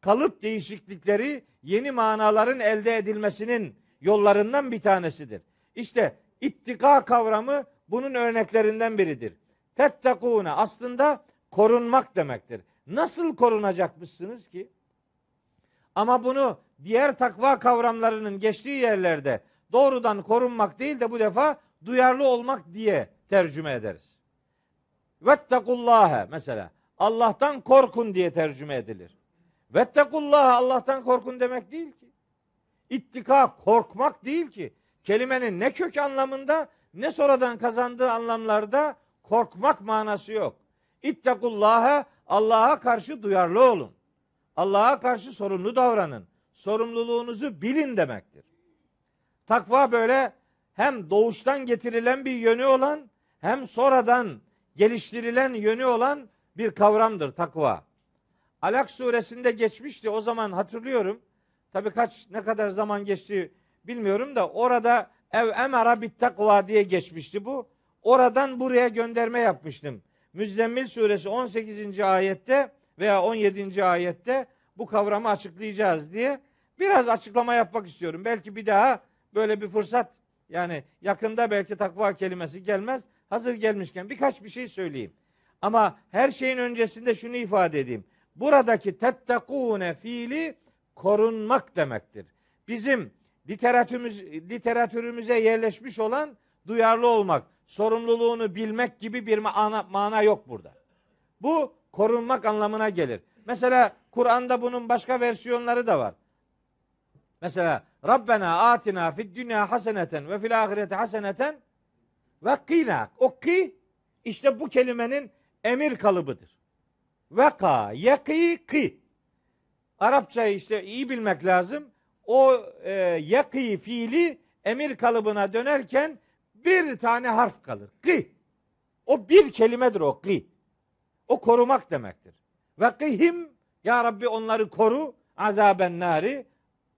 kalıp değişiklikleri yeni manaların elde edilmesinin yollarından bir tanesidir. İşte ittika kavramı bunun örneklerinden biridir. Tettekûne aslında korunmak demektir. Nasıl korunacakmışsınız ki? Ama bunu diğer takva kavramlarının geçtiği yerlerde doğrudan korunmak değil de bu defa duyarlı olmak diye tercüme ederiz. Vettekullâhe mesela Allah'tan korkun diye tercüme edilir. Vettekullâhe Allah'tan korkun demek değil ki. İttika korkmak değil ki. Kelimenin ne kök anlamında ne sonradan kazandığı anlamlarda korkmak manası yok. İttekullâhe Allah'a karşı duyarlı olun. Allah'a karşı sorumlu davranın. Sorumluluğunuzu bilin demektir. Takva böyle hem doğuştan getirilen bir yönü olan hem sonradan geliştirilen yönü olan bir kavramdır takva. Alak suresinde geçmişti. O zaman hatırlıyorum. Tabii ne kadar zaman geçti bilmiyorum da orada ev emara bit takva diye geçmişti bu. Oradan buraya gönderme yapmıştım. Müzzemmil suresi 18. ayette veya 17. ayette bu kavramı açıklayacağız diye biraz açıklama yapmak istiyorum. Belki bir daha böyle bir fırsat yani yakında belki takva kelimesi gelmez. Hazır gelmişken birkaç bir şey söyleyeyim. Ama her şeyin öncesinde şunu ifade edeyim. Buradaki tettekûne fiili korunmak demektir. Bizim literatürümüze yerleşmiş olan duyarlı olmak, sorumluluğunu bilmek gibi bir mana yok burada. Bu korunmak anlamına gelir. Mesela Kur'an'da bunun başka versiyonları da var. Mesela Rabbena atina fid dünya haseneten ve fil ahireti haseneten ve kina. O ki işte bu kelimenin emir kalıbıdır. Veka yeki ki. Arapçayı işte iyi bilmek lazım. O yeki fiili emir kalıbına dönerken bir tane harf kalır. Ki. O bir kelimedir o ki. O korumak demektir. Ve kihim ya Rabbi onları koru azaben nari.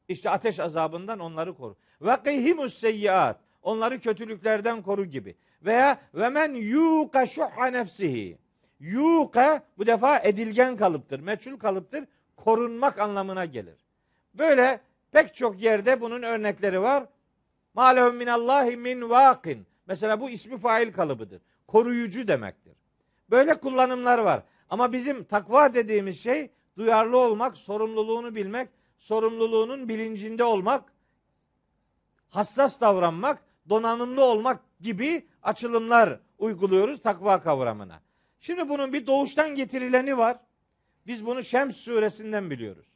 İşte ateş azabından onları koru. Ve kihimus seyyiat. Onları kötülüklerden koru gibi. Veya ve men yuqa şuha nefsihi. Yuqa bu defa edilgen kalıptır. Meçhul kalıptır. Korunmak anlamına gelir. Böyle pek çok yerde bunun örnekleri var. Ma lehum minallahi min vaqin. Mesela bu ismi fail kalıbıdır. Koruyucu demektir. Böyle kullanımlar var. Ama bizim takva dediğimiz şey duyarlı olmak, sorumluluğunu bilmek, sorumluluğunun bilincinde olmak, hassas davranmak, donanımlı olmak gibi açılımlar uyguluyoruz takva kavramına. Şimdi bunun bir doğuştan getirileni var. Biz bunu Şems suresinden biliyoruz.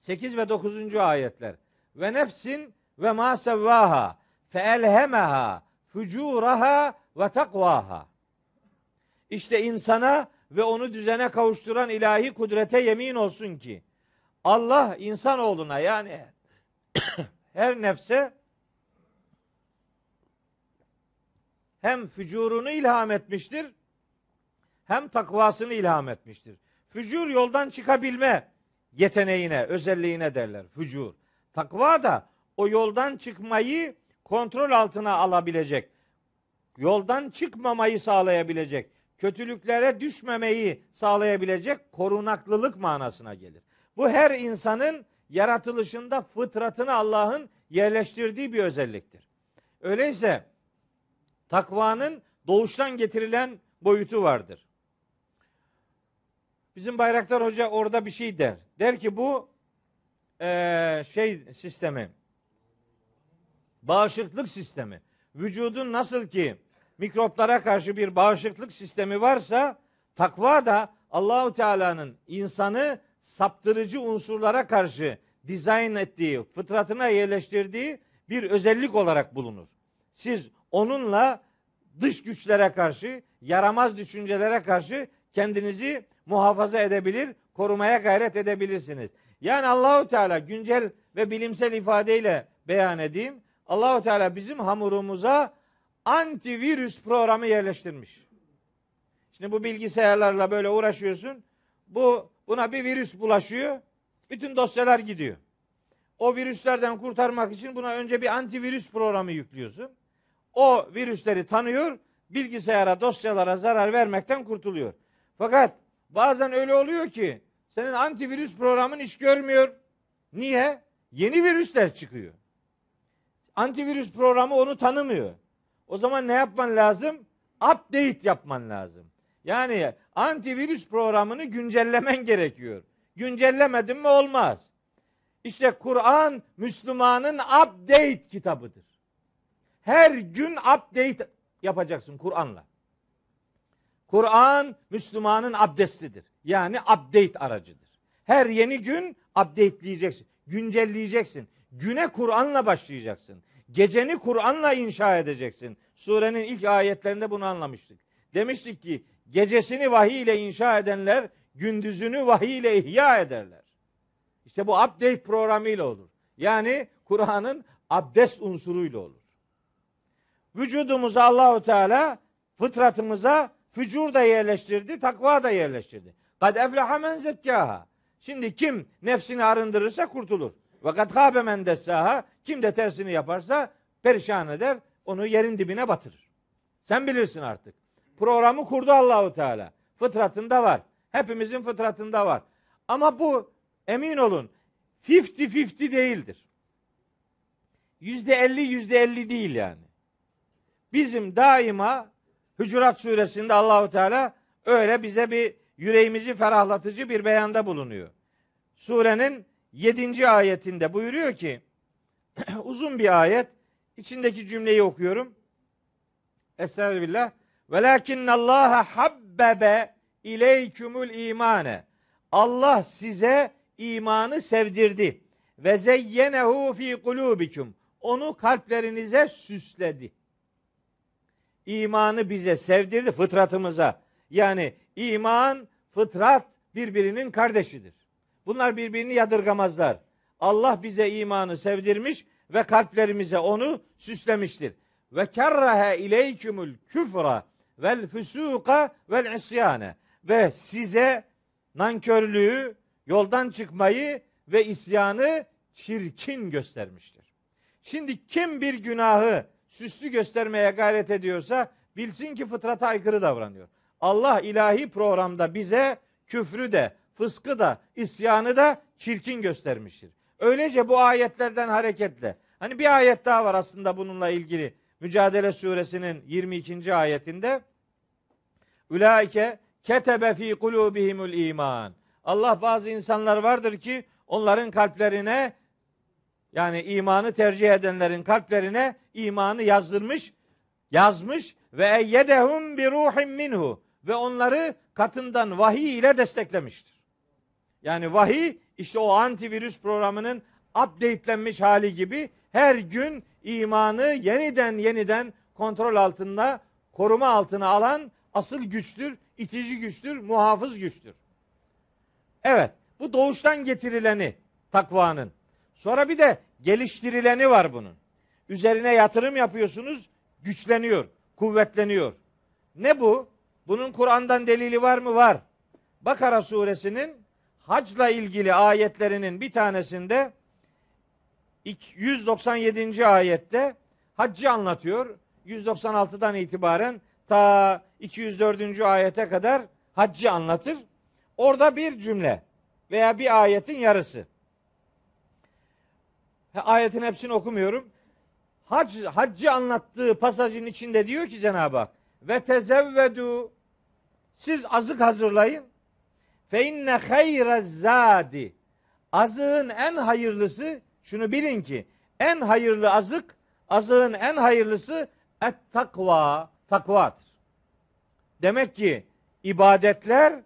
8 ve 9. ayetler. Ve nefsin ve ma sevvaha feelhemeha fucuraha ve takvaha. İşte insana ve onu düzene kavuşturan ilahi kudrete yemin olsun ki Allah insanoğluna yani her nefse hem fücurunu ilham etmiştir hem takvasını ilham etmiştir. Fücur yoldan çıkabilme yeteneğine, özelliğine derler fücur. Takva da o yoldan çıkmayı kontrol altına alabilecek, yoldan çıkmamayı sağlayabilecek, kötülüklere düşmemeyi sağlayabilecek korunaklılık manasına gelir. Bu her insanın yaratılışında fıtratını Allah'ın yerleştirdiği bir özelliktir. Öyleyse takvanın doğuştan getirilen boyutu vardır. Bizim Bayraktar Hoca orada bir şey der. Der ki bu sistemi, bağışıklık sistemi, vücudun nasıl ki mikroplara karşı bir bağışıklık sistemi varsa, takva da Allahu Teala'nın insanı saptırıcı unsurlara karşı dizayn ettiği, fıtratına yerleştirdiği bir özellik olarak bulunur. Siz onunla dış güçlere karşı, yaramaz düşüncelere karşı kendinizi muhafaza edebilir, korumaya gayret edebilirsiniz. Yani Allahu Teala, güncel ve bilimsel ifadeyle beyan edeyim, Allahu Teala bizim hamurumuza antivirüs programı yerleştirmiş. Şimdi bu bilgisayarlarla böyle uğraşıyorsun. Buna bir virüs bulaşıyor. Bütün dosyalar gidiyor. O virüslerden kurtarmak için buna önce bir antivirüs programı yüklüyorsun. O virüsleri tanıyor, bilgisayara, dosyalara zarar vermekten kurtuluyor. Fakat bazen öyle oluyor ki senin antivirüs programın iş görmüyor. Niye? Yeni virüsler çıkıyor. Antivirüs programı onu tanımıyor. O zaman ne yapman lazım? Update yapman lazım. Yani antivirüs programını güncellemen gerekiyor. Güncellemedin mi olmaz. İşte Kur'an Müslümanın update kitabıdır. Her gün update yapacaksın Kur'an'la. Kur'an Müslümanın abdestidir. Yani update aracıdır. Her yeni gün updateleyeceksin, güncelleyeceksin. Güne Kur'an'la başlayacaksın. Geceni Kur'an'la inşa edeceksin. Surenin ilk ayetlerinde bunu anlamıştık. Demiştik ki gecesini vahiy ile inşa edenler gündüzünü vahiy ile ihya ederler. İşte bu update programıyla olur. Yani Kur'an'ın abdest unsuruyla olur. Vücudumuza Allahu Teala, fıtratımıza fücur da yerleştirdi, takva da yerleştirdi. Kad eflaha men zekkâha. Şimdi kim nefsini arındırırsa kurtulur. Ve kad gâbe men dessâha. Kim de tersini yaparsa perişan eder, onu yerin dibine batırır. Sen bilirsin artık. Programı kurdu Allahu Teala. Fıtratında var. Hepimizin fıtratında var. Ama bu, emin olun, 50-50 değildir. %50 değil yani. Bizim daima Hücurat suresinde Allahu Teala öyle bize bir yüreğimizi ferahlatıcı bir beyanda bulunuyor. Surenin 7. ayetinde buyuruyor ki uzun bir ayet, içindeki cümleyi okuyorum. Estağfirullah. Velakinnallaha habbebe ileykumul imane. Allah size imanı sevdirdi. Ve zeyyenehu fi kulubikum. Onu kalplerinize süsledi. İmanı bize sevdirdi, fıtratımıza. Yani iman, fıtrat birbirinin kardeşidir. Bunlar birbirini yadırgamazlar. Allah bize imanı sevdirmiş ve kalplerimize onu süslemiştir. Ve kerrahe ileykümül küfra vel füsuka vel isyane. Ve size nankörlüğü, yoldan çıkmayı ve isyanı çirkin göstermiştir. Şimdi kim bir günahı süslü göstermeye gayret ediyorsa bilsin ki fıtrata aykırı davranıyor. Allah ilahi programda bize küfrü de, fıskı da, isyanı da çirkin göstermiştir. Öylece bu ayetlerden hareketle, hani bir ayet daha var aslında bununla ilgili. Mücadele suresinin 22. ayetinde Ulaike ketebe fi kulubihimul iman. Allah, bazı insanlar vardır ki onların kalplerine, yani imanı tercih edenlerin kalplerine imanı yazmış ve eyyedehum bi ruhin minhu, ve onları katından vahiy ile desteklemiştir. Yani vahiy işte o antivirüs programının updatelenmiş hali gibi her gün imanı yeniden kontrol altında, koruma altına alan asıl güçtür, itici güçtür, muhafız güçtür. Evet, bu doğuştan getirileni takvanın. Sonra bir de geliştirileni var bunun. Üzerine yatırım yapıyorsunuz, güçleniyor, kuvvetleniyor. Ne bu? Bunun Kur'an'dan delili var mı? Var. Bakara suresinin hacla ilgili ayetlerinin bir tanesinde 197. ayette haccı anlatıyor. 196'dan itibaren ta 204. ayete kadar haccı anlatır. Orada bir cümle veya bir ayetin yarısı. Ayetin hepsini okumuyorum. Haccı anlattığı pasajın içinde diyor ki Cenab-ı Hak: "Ve tezevvedu, siz azık hazırlayın. Fe inne hayrezzadi, azığın en hayırlısı, şunu bilin ki en hayırlı azık, azığın en hayırlısı et-takva, takvadır." Demek ki ibadetler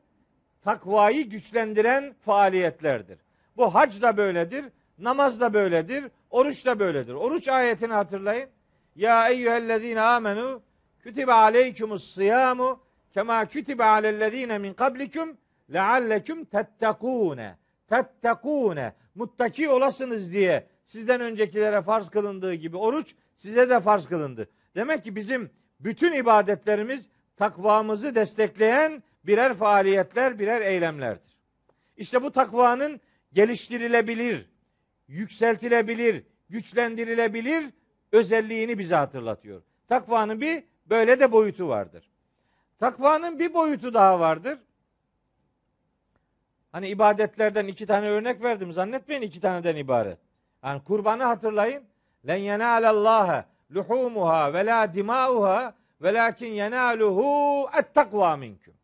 takvayı güçlendiren faaliyetlerdir. Bu hac da böyledir, namaz da böyledir, oruç da böyledir. Oruç ayetini hatırlayın. Ya eyyühellezine amenu kütübe aleykumus siyamu kema kütübe alellezine min kablikum lealleküm tettekûne. Tettekûne, muttaki olasınız diye sizden öncekilere farz kılındığı gibi oruç size de farz kılındı. Demek ki bizim bütün ibadetlerimiz takvamızı destekleyen birer faaliyetler, birer eylemlerdir. İşte bu takvanın geliştirilebilir, yükseltilebilir, güçlendirilebilir özelliğini bize hatırlatıyor. Takvanın bir böyle de boyutu vardır. Takvanın bir boyutu daha vardır. Hani ibadetlerden iki tane örnek verdim, zannetmeyin iki taneden ibaret. Yani kurbanı hatırlayın. Len yenâlallâhe luhûmuhâ ve lâ dimâuhâ velâkin yenâluhû et-takvâ minküm.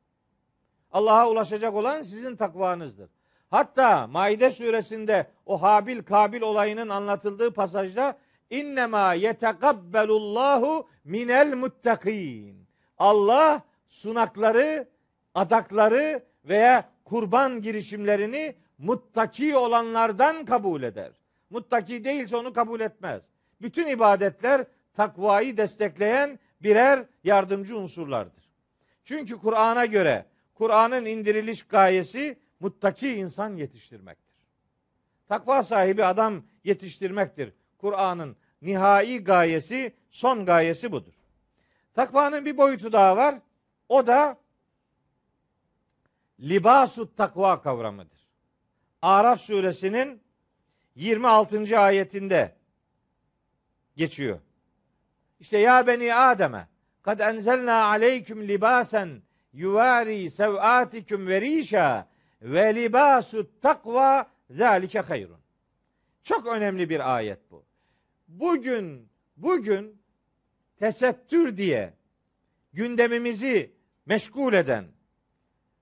Allah'a ulaşacak olan sizin takvanızdır. Hatta Maide suresinde o Habil Kabil olayının anlatıldığı pasajda innemâ yetekabbelullâhu minel muttakîn. Allah sunakları, adakları veya kurban girişimlerini muttaki olanlardan kabul eder. Muttaki değilse onu kabul etmez. Bütün ibadetler takvayı destekleyen birer yardımcı unsurlardır. Çünkü Kur'an'a göre, Kur'an'ın indiriliş gayesi muttaki insan yetiştirmektir. Takva sahibi adam yetiştirmektir. Kur'an'ın nihai gayesi, son gayesi budur. Takvanın bir boyutu daha var. O da libasut takva kavramıdır. Araf suresinin 26. ayetinde geçiyor. İşte ya beni Adem'e kad enzelna aleyküm libasen yuvari sev'atikum ve rişa ve libasut takva zalike hayrun. Çok önemli bir ayet bu. Bugün tesettür diye gündemimizi meşgul eden,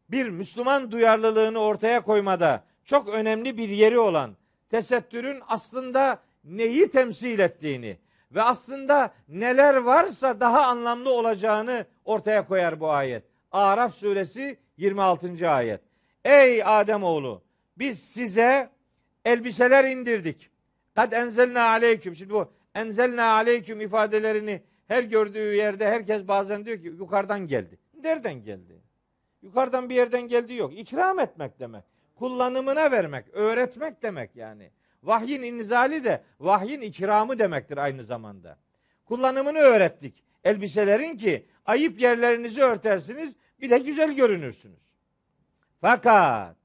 bir Müslüman duyarlılığını ortaya koymada çok önemli bir yeri olan tesettürün aslında neyi temsil ettiğini ve aslında neler varsa daha anlamlı olacağını ortaya koyar bu ayet. Araf suresi 26. ayet. Ey Ademoğlu, biz size elbiseler indirdik. Kad enzelna aleyküm. Şimdi bu enzelna aleyküm ifadelerini her gördüğü yerde herkes bazen diyor ki yukarıdan geldi. Nereden geldi? Yukarıdan bir yerden geldiği yok. İkram etmek demek. Kullanımına vermek, öğretmek demek yani. Vahyin inzali de vahyin ikramı demektir aynı zamanda. Kullanımını öğrettik elbiselerin ki ayıp yerlerinizi örtersiniz, bir de güzel görünürsünüz. Fakat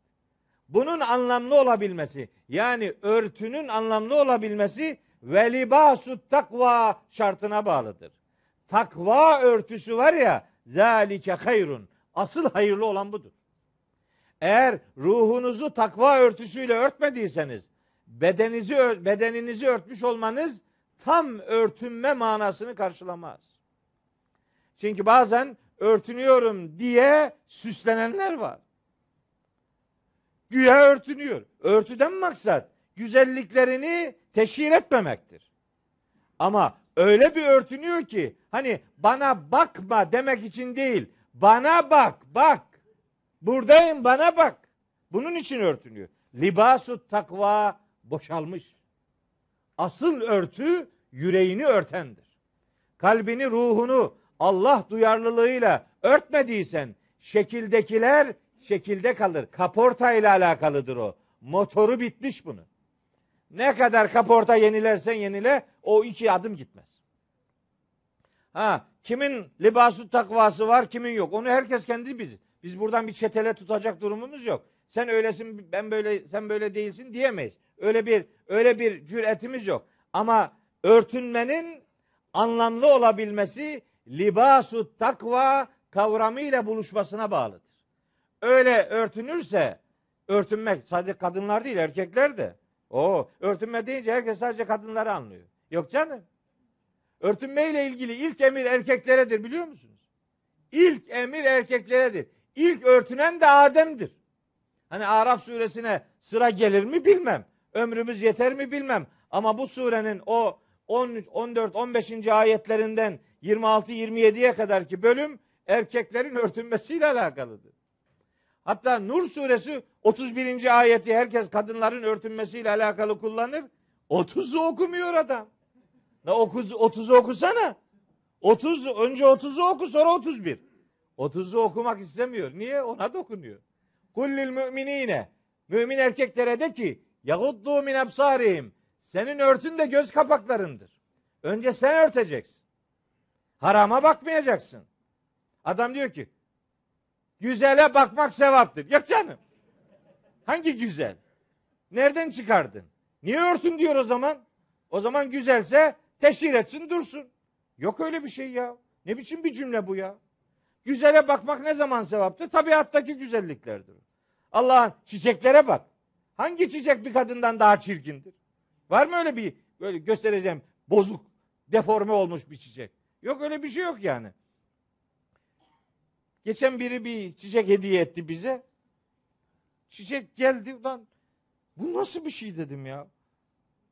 bunun anlamlı olabilmesi, yani örtünün anlamlı olabilmesi ve libasut takva şartına bağlıdır. Takva örtüsü var ya, zalike hayrun. Asıl hayırlı olan budur. Eğer ruhunuzu takva örtüsüyle örtmediyseniz, bedeninizi örtmüş olmanız tam örtünme manasını karşılamaz. Çünkü bazen örtünüyorum diye süslenenler var. Güya örtünüyor. Örtüden maksat güzelliklerini teşhir etmemektir. Ama öyle bir örtünüyor ki hani bana bakma demek için değil, bana bak, bak. Buradayım, bana bak. Bunun için örtünüyor. Libasut takva boşalmış. Asıl örtü yüreğini örtendir. Kalbini, ruhunu Allah duyarlılığıyla örtmediysen şekildekiler şekilde kalır. Kaporta ile alakalıdır o. Motoru bitmiş bunun. Ne kadar kaporta yenilersen yenile o iki adım gitmez. Ha, kimin libasut takvası var, kimin yok. Onu herkes kendi bilir. Biz buradan bir çetele tutacak durumumuz yok. Sen öylesin, ben böyle, sen böyle değilsin diyemeyiz. Öyle bir cüretimiz yok. Ama örtünmenin anlamlı olabilmesi libasut takva kavramıyla buluşmasına bağlıdır. Öyle örtünürse, örtünmek sadece kadınlar değil, erkekler de. Oo, örtünme deyince herkes sadece kadınları anlıyor. Yok canım. Örtünmeyle ilgili ilk emir erkekleredir, biliyor musunuz? İlk emir erkekleredir. İlk örtünen de Adem'dir. Hani Araf suresine sıra gelir mi bilmem. Ömrümüz yeter mi bilmem. Ama bu surenin o 13, 14, 15. ayetlerinden 26-27'ye kadarki bölüm erkeklerin örtünmesiyle alakalıdır. Hatta Nur suresi 31. ayeti herkes kadınların örtünmesiyle alakalı kullanır. 30'u okumuyor adam. 30'u okusana. 30 önce 30'u oku, sonra 31. 30'u okumak istemiyor. Niye? Ona dokunuyor. Kullil müminine. Mümin erkeklere de ki yaguddu min absarihim. Senin örtün de göz kapaklarındır. Önce sen örteceksin. Harama bakmayacaksın. Adam diyor ki güzele bakmak sevaptır. Yok canım. Hangi güzel? Nereden çıkardın? Niye örtün diyor o zaman? O zaman güzelse teşhir etsin, dursun. Yok öyle bir şey ya. Ne biçim bir cümle bu ya? Güzele bakmak ne zaman sevaptır? Tabiattaki güzelliklerdir. Allah'ın çiçeklere bak. Hangi çiçek bir kadından daha çirkindir? Var mı öyle bir, böyle göstereceğim, bozuk, deforme olmuş bir çiçek? Yok öyle bir şey yok yani. Geçen biri bir çiçek hediye etti bize. Çiçek geldi, lan bu nasıl bir şey dedim ya.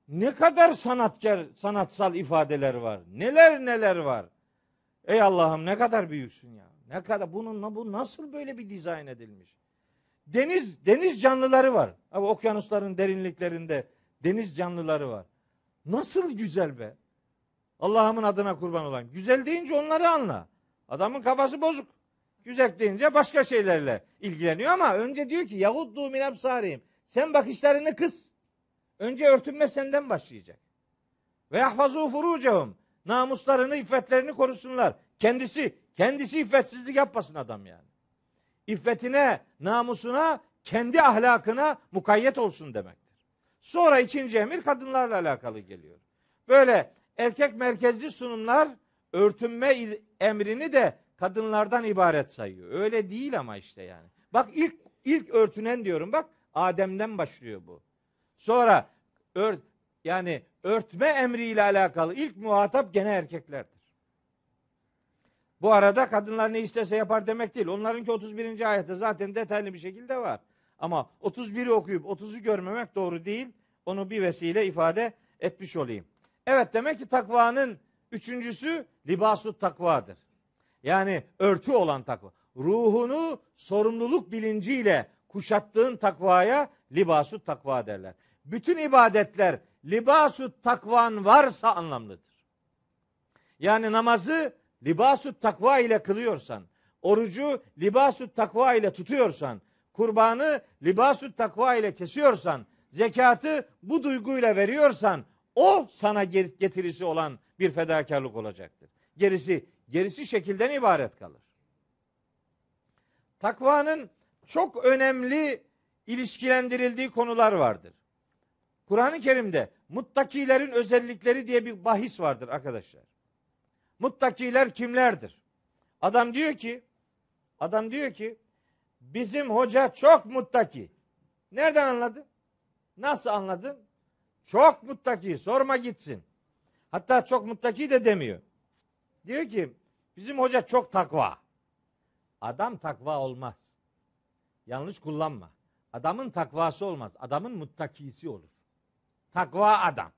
Ne kadar sanatkar, sanatsal ifadeler var. Neler neler var. Ey Allah'ım ne kadar büyüksün ya. Ne kadar, bununla bu nasıl böyle bir dizayn edilmiş. Deniz canlıları var. Abi, okyanusların derinliklerinde deniz canlıları var. Nasıl güzel be. Allah'ımın adına kurban olayım. Güzel deyince onları anla. Adamın kafası bozuk. Güzel deyince başka şeylerle ilgileniyor ama önce diyor ki yahuddu min absarihim. Sen bakışlarını kıs. Önce örtünme senden başlayacak. Ve yahfazu furucahum. Namuslarını, iffetlerini korusunlar. Kendisi iffetsizlik yapmasın adam yani. İffetine, namusuna, kendi ahlakına mukayyet olsun demektir. Sonra ikinci emir kadınlarla alakalı geliyor. Böyle erkek merkezli sunumlar örtünme emrini de kadınlardan ibaret sayıyor. Öyle değil ama işte yani. Bak ilk örtünen diyorum, bak Adem'den başlıyor bu. Sonra yani örtme emriyle alakalı ilk muhatap gene erkeklerdir. Bu arada kadınlar ne isterse yapar demek değil. Onlarınki 31. ayette zaten detaylı bir şekilde var. Ama 31'i okuyup 30'u görmemek doğru değil. Onu bir vesile ifade etmiş olayım. Evet, demek ki takvanın üçüncüsü libasut takvadır. Yani örtü olan takva. Ruhunu sorumluluk bilinciyle kuşattığın takvaya libasut takva derler. Bütün ibadetler libasut takvan varsa anlamlıdır. Yani namazı libasut takva ile kılıyorsan, orucu libasut takva ile tutuyorsan, kurbanı libasut takva ile kesiyorsan, zekatı bu duyguyla veriyorsan, o sana getirisi olan bir fedakarlık olacaktır. Gerisi şekilden ibaret kalır. Takvanın çok önemli ilişkilendirildiği konular vardır. Kur'an-ı Kerim'de muttakilerin özellikleri diye bir bahis vardır arkadaşlar. Muttakiler kimlerdir? Adam diyor ki bizim hoca çok muttaki. Nereden anladın? Nasıl anladın? Çok muttaki, sorma gitsin. Hatta çok muttaki de demiyor. Diyor ki bizim hoca çok takva. Adam takva olmaz. Yanlış kullanma. Adamın takvası olmaz. Adamın muttakisi olur. Takva adam.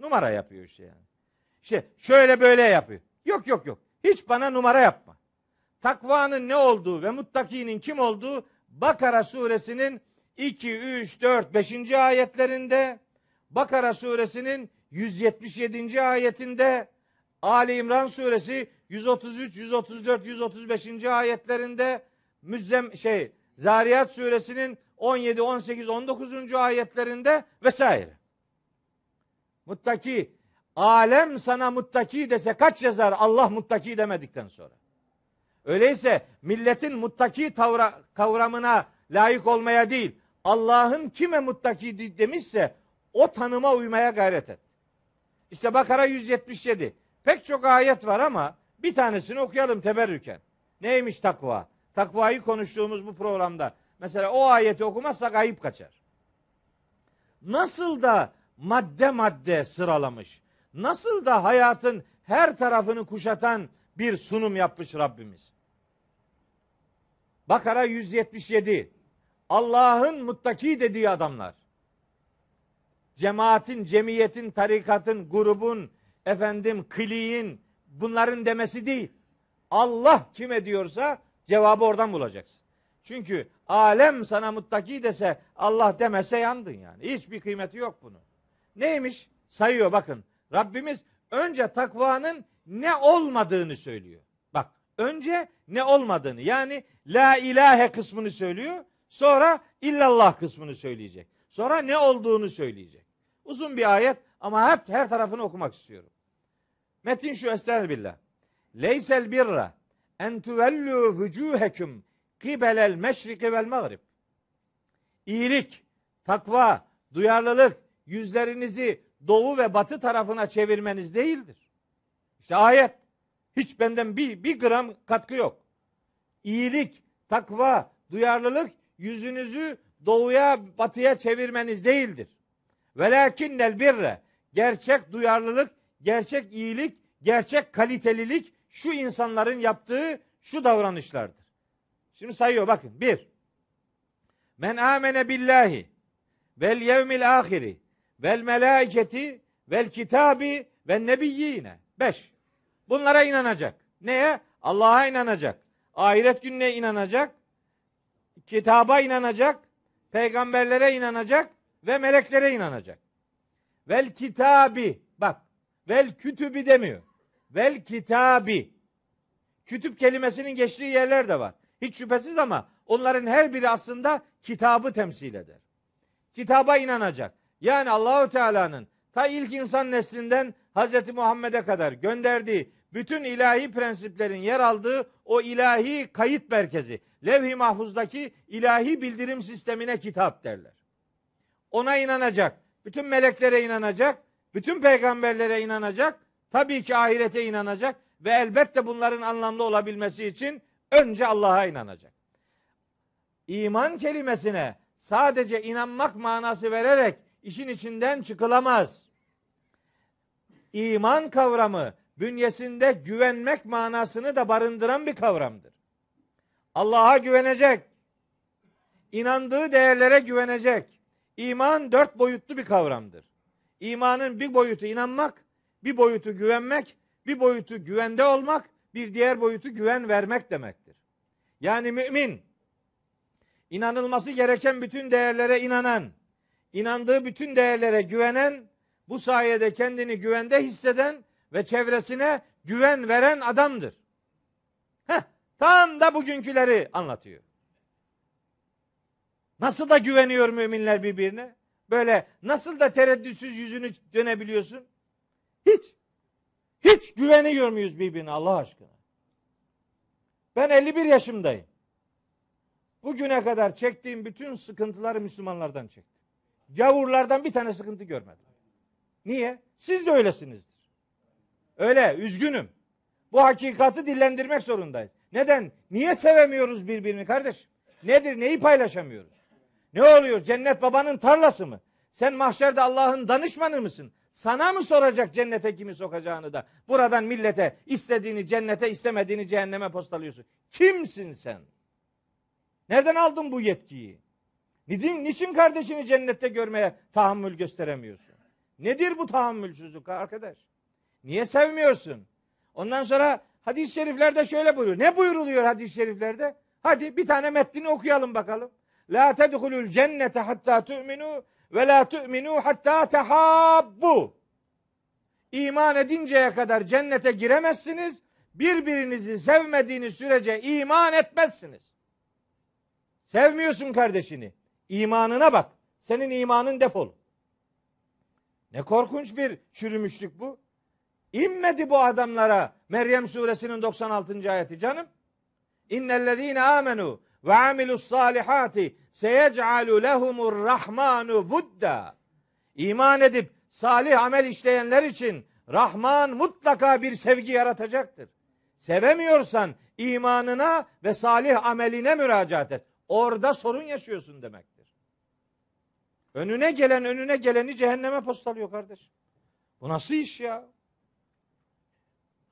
Numara yapıyor işte yani. İşte şöyle böyle yapıyor. Yok. Hiç bana numara yapma. Takvanın ne olduğu ve muttakinin kim olduğu Bakara suresinin 2, 3, 4, 5. ayetlerinde, Bakara suresinin 177. ayetinde, Ali İmran suresi 133, 134, 135. ayetlerinde, Zariyat suresinin 17, 18, 19. ayetlerinde vesaire. Muttaki, alem sana muttaki dese kaç yazar Allah muttaki demedikten sonra? Öyleyse milletin muttaki kavramına layık olmaya değil, Allah'ın kime muttaki demişse o tanıma uymaya gayret et. İşte Bakara 177. Pek çok ayet var ama bir tanesini okuyalım teberrüken. Neymiş takva? Takvayı konuştuğumuz bu programda. Mesela o ayeti okumazsak ayıp kaçar. nasıl da madde madde sıralamış, nasıl da hayatın her tarafını kuşatan bir sunum yapmış Rabbimiz. Bakara 177. Allah'ın muttaki dediği adamlar. Cemaatin, cemiyetin, tarikatın, grubun, kliğin, bunların demesi değil. Allah kime diyorsa cevabı oradan bulacaksın. Çünkü alem sana muttaki dese, Allah demese yandın yani. Hiçbir kıymeti yok bunun. Neymiş? Sayıyor bakın. Rabbimiz önce takvanın ne olmadığını söylüyor. Bak, önce ne olmadığını, yani la ilahe kısmını söylüyor. Sonra illallah kısmını söyleyecek. Sonra ne olduğunu söyleyecek. Uzun bir ayet ama hep her tarafını okumak istiyorum. Metin şu: Estağfirullah. Leysel birra en tuvellu vucuhekum kibelel meşriki vel mağrib. İyilik, takva, duyarlılık yüzlerinizi doğu ve batı tarafına çevirmeniz değildir. İşte ayet. Hiç benden bir gram katkı yok. İyilik, takva, duyarlılık yüzünüzü doğuya, batıya çevirmeniz değildir. Velakinnel birre, gerçek duyarlılık, gerçek iyilik, gerçek kalitelilik şu insanların yaptığı şu davranışlardır. Şimdi sayıyor bakın. 1. Men amene billahi vel yevmil ahiri vel melâiketi vel kitabi vel nebiyyine. 5. Bunlara inanacak. Neye? Allah'a inanacak. Ahiret gününe inanacak. Kitaba inanacak. Peygamberlere inanacak ve meleklere inanacak. Vel kitabi, bak, vel kütübi demiyor. Vel kitabi. Kütüp kelimesinin geçtiği yerler de var. Hiç şüphesiz, ama onların her biri aslında kitabı temsil eder. Kitaba inanacak. Yani Allahu Teala'nın ta ilk insan neslinden Hazreti Muhammed'e kadar gönderdiği bütün ilahi prensiplerin yer aldığı o ilahi kayıt merkezi, Levh-i Mahfuz'daki ilahi bildirim sistemine kitap derler. Ona inanacak, bütün meleklere inanacak, bütün peygamberlere inanacak, tabii ki ahirete inanacak ve elbette bunların anlamlı olabilmesi için önce Allah'a inanacak. İman kelimesine sadece inanmak manası vererek işin içinden çıkılamaz. İman kavramı bünyesinde güvenmek manasını da barındıran bir kavramdır. Allah'a güvenecek, inandığı değerlere güvenecek. İman 4 boyutlu bir kavramdır. İmanın bir boyutu inanmak, bir boyutu güvenmek, bir boyutu güvende olmak, bir diğer boyutu güven vermek demektir. Yani mümin, inanılması gereken bütün değerlere inanan, inandığı bütün değerlere güvenen, bu sayede kendini güvende hisseden ve çevresine güven veren adamdır. Heh, tam da bugünküleri anlatıyor. Nasıl da güveniyor müminler birbirine? Böyle nasıl da tereddütsüz yüzünü dönebiliyorsun? Hiç güveniyor muyuz birbirine Allah aşkına? Ben 51 yaşındayım. Bugüne kadar çektiğim bütün sıkıntıları Müslümanlardan çektim. Gavurlardan bir tane sıkıntı görmedim. Niye? Siz de öylesinizdir. Öyle, üzgünüm. Bu hakikati dillendirmek zorundayız. Neden? Niye sevemiyoruz birbirini kardeş? Nedir? Neyi paylaşamıyoruz? Ne oluyor? Cennet babanın tarlası mı? Sen mahşerde Allah'ın danışmanı mısın? Sana mı soracak cennete kimi sokacağını da? Buradan millete istediğini cennete, istemediğini cehenneme postalıyorsun. Kimsin sen? Nereden aldın bu yetkiyi? Niçin kardeşini cennette görmeye tahammül gösteremiyorsun? Nedir bu tahammülsüzlük arkadaş? Niye sevmiyorsun? Ondan sonra hadis-i şeriflerde şöyle buyuruyor. Ne buyuruluyor hadis-i şeriflerde? Hadi bir tane metnini okuyalım bakalım. La tedhulul cennete hatta tu'minu ve la tu'minu hatta tehabbu. İman edinceye kadar cennete giremezsiniz. Birbirinizi sevmediğiniz sürece iman etmezsiniz. Sevmiyorsun kardeşini. İmanına bak. Senin imanın defol. Ne korkunç bir çürümüşlük bu. İnmedi bu adamlara Meryem suresinin 96. ayeti canım. İnnellezîne âmenû ve amilussâlihâti seyec'alû lehumurrahmanu vudda. İman edip salih amel işleyenler için Rahman mutlaka bir sevgi yaratacaktır. Sevemiyorsan imanına ve salih ameline müracaat et. Orada sorun yaşıyorsun demektir. Önüne geleni cehenneme postalıyor kardeş. Bu nasıl iş ya?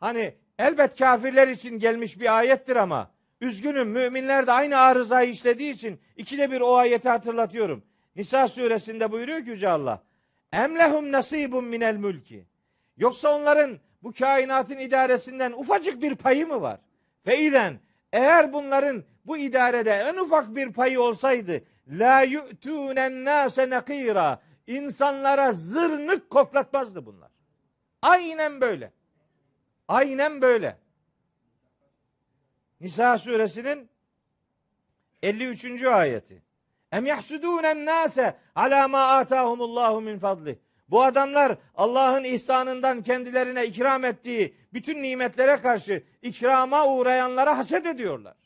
Hani elbet kafirler için gelmiş bir ayettir ama üzgünüm, müminler de aynı arızayı işlediği için ikide bir o ayeti hatırlatıyorum. Nisa suresinde buyuruyor ki Yüce Allah, emlehum nasibun minel mülki. Yoksa onların bu kainatın idaresinden ufacık bir payı mı var? Feilen, eğer bunların bu idarede en ufak bir payı olsaydı, la yu'tunen nase nakira, insanlara zırnık koklatmazdı bunlar. Aynen böyle. Aynen böyle. Nisa suresinin 53. ayeti. Em yahsudûnen nâse alâ mâ âtâhumullâhu min fadlih. Bu adamlar Allah'ın ihsanından kendilerine ikram ettiği bütün nimetlere karşı ikrama uğrayanlara haset ediyorlar.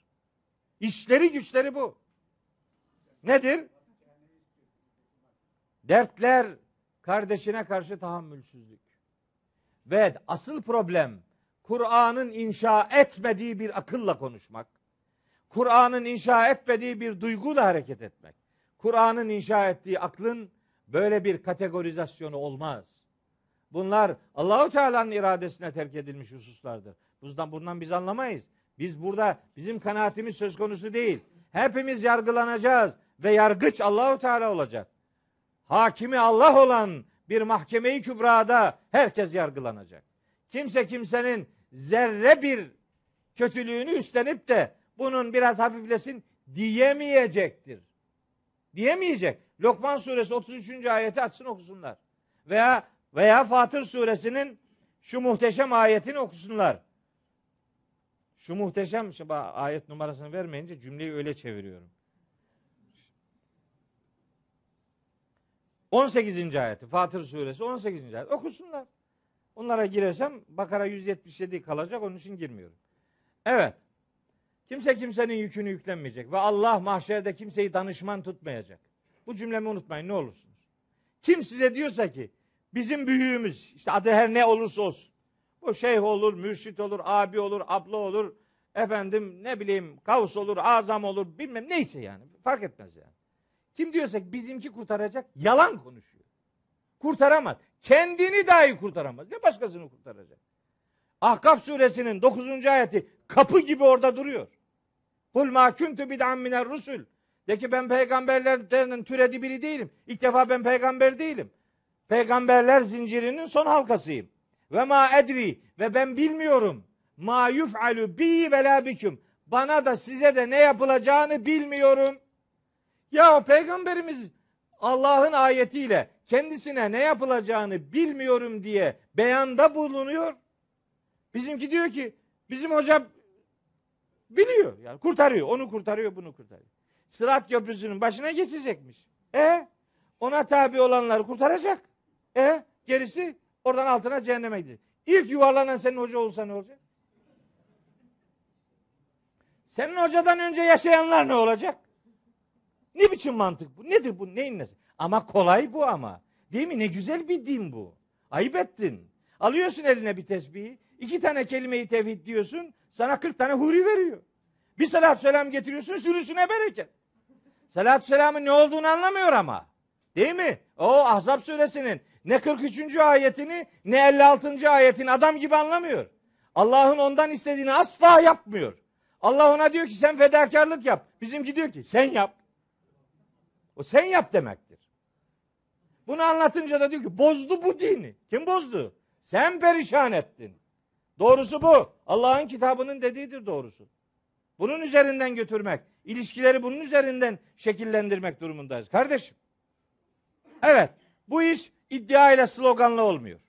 İşleri güçleri bu. Nedir? Dertler, kardeşine karşı tahammülsüzlük. Ve asıl problem Kur'an'ın inşa etmediği bir akılla konuşmak. Kur'an'ın inşa etmediği bir duyguyla hareket etmek. Kur'an'ın inşa ettiği aklın böyle bir kategorizasyonu olmaz. Bunlar Allahu Teala'nın iradesine terk edilmiş hususlardır. Bundan biz anlamayız. Biz burada, bizim kanaatimiz söz konusu değil. Hepimiz yargılanacağız ve yargıç Allahu Teala olacak. Hakimi Allah olan bir mahkeme-i kübrada herkes yargılanacak. Kimse kimsenin zerre bir kötülüğünü üstlenip de bunun biraz hafiflesin diyemeyecektir. Diyemeyecek. Lokman suresi 33. ayeti açsın okusunlar. Veya Fatır suresinin şu muhteşem ayetini okusunlar. Şu muhteşem ayet numarasını vermeyince cümleyi öyle çeviriyorum. 18. ayeti. Fatır suresi 18. ayet. Okusunlar. Onlara girersem Bakara 177 kalacak. Onun için girmiyorum. Evet. Kimse kimsenin yükünü yüklenmeyecek ve Allah mahşerde kimseyi danışman tutmayacak. Bu cümlemi unutmayın ne olursunuz. Kim size diyorsa ki bizim büyüğümüz, işte adı her ne olursa olsun, bu şeyh olur, mürşit olur, abi olur, abla olur, efendim ne bileyim kavs olur, azam olur, bilmem neyse yani, fark etmez yani. Kim diyorsa ki bizimki kurtaracak, yalan konuşuyor. Kurtaramaz. Kendini dahi kurtaramaz. Ne başkasını kurtaracak? Ahkaf suresinin 9. ayeti kapı gibi orada duruyor. Kul ma kuntu bid'an miner rusul. De ki ben peygamberlerden türedi biri değilim. İlk defa ben peygamber değilim. Peygamberler zincirinin son halkasıyım. Ve ma edri, ve ben bilmiyorum. Ma yuf'alu bi ve la biküm. Bana da size de ne yapılacağını bilmiyorum. Ya peygamberimiz Allah'ın ayetiyle kendisine ne yapılacağını bilmiyorum diye beyanda bulunuyor. Bizimki diyor ki bizim hocam biliyor. Yani kurtarıyor. Onu kurtarıyor, bunu kurtarıyor. Sırat köprüsünün başına geçecekmiş. Ona tabi olanları kurtaracak. Gerisi oradan altına cehenneme gidecek. İlk yuvarlanan senin hoca olsa ne olacak? Senin hocadan önce yaşayanlar ne olacak? Ne biçim mantık bu? Nedir bu? Neyin nesi? Ama kolay bu ama. Değil mi? Ne güzel bir din bu. Ayıp ettin. Alıyorsun eline bir tesbihi. 2 tane kelime-i tevhid diyorsun. Sana 40 tane huri veriyor. Bir salat selam getiriyorsun. Sürüsüne bereket. Salat selamın ne olduğunu anlamıyor ama. Değil mi? O Ahzab suresinin ne 43. ayetini ne 56. ayetini adam gibi anlamıyor. Allah'ın ondan istediğini asla yapmıyor. Allah ona diyor ki sen fedakarlık yap. Bizimki diyor ki sen yap. O sen yap demektir. Bunu anlatınca da diyor ki bozdu bu dini. Kim bozdu? Sen perişan ettin. Doğrusu bu. Allah'ın kitabının dediğidir doğrusu. Bunun üzerinden götürmek, ilişkileri bunun üzerinden şekillendirmek durumundayız. Kardeşim, evet, bu iş iddia ile sloganla olmuyor.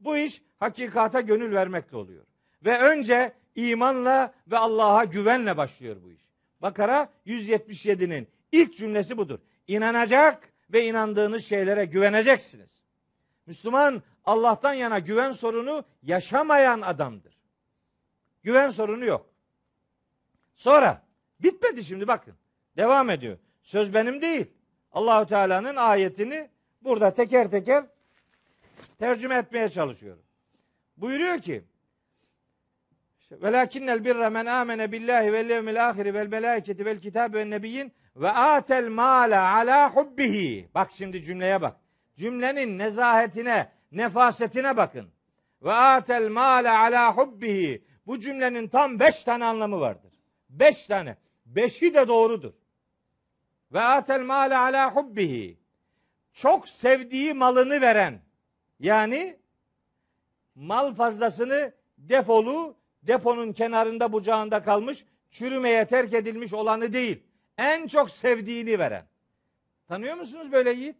Bu iş hakikata gönül vermekle oluyor. Ve önce imanla ve Allah'a güvenle başlıyor bu iş. Bakara 177'nin ilk cümlesi budur. İnanacak ve inandığınız şeylere güveneceksiniz. Müslüman Allah'tan yana güven sorunu yaşamayan adamdır. Güven sorunu yok. Sonra bitmedi şimdi bakın. Devam ediyor. Söz benim değil. Allahu Teala'nın ayetini burada teker teker tercüme etmeye çalışıyorum. Buyuruyor ki: "Velakinnel birre men amene billahi vel yevmil ahir vel melaiketi vel kitabi ven nebiyyin Ve atel mala ala hubbihi. Bak şimdi cümleye bak. Cümlenin nezahetine, nefasetine bakın. Ve atel mala ala hubbihi. Bu cümlenin tam 5 tane anlamı vardır. 5 tane. 5'i de doğrudur. Ve atel male ala hubbihi. Çok sevdiği malını veren, yani mal fazlasını defolu, deponun kenarında bucağında kalmış, çürümeye terk edilmiş olanı değil, en çok sevdiğini veren. Tanıyor musunuz böyle yiğit?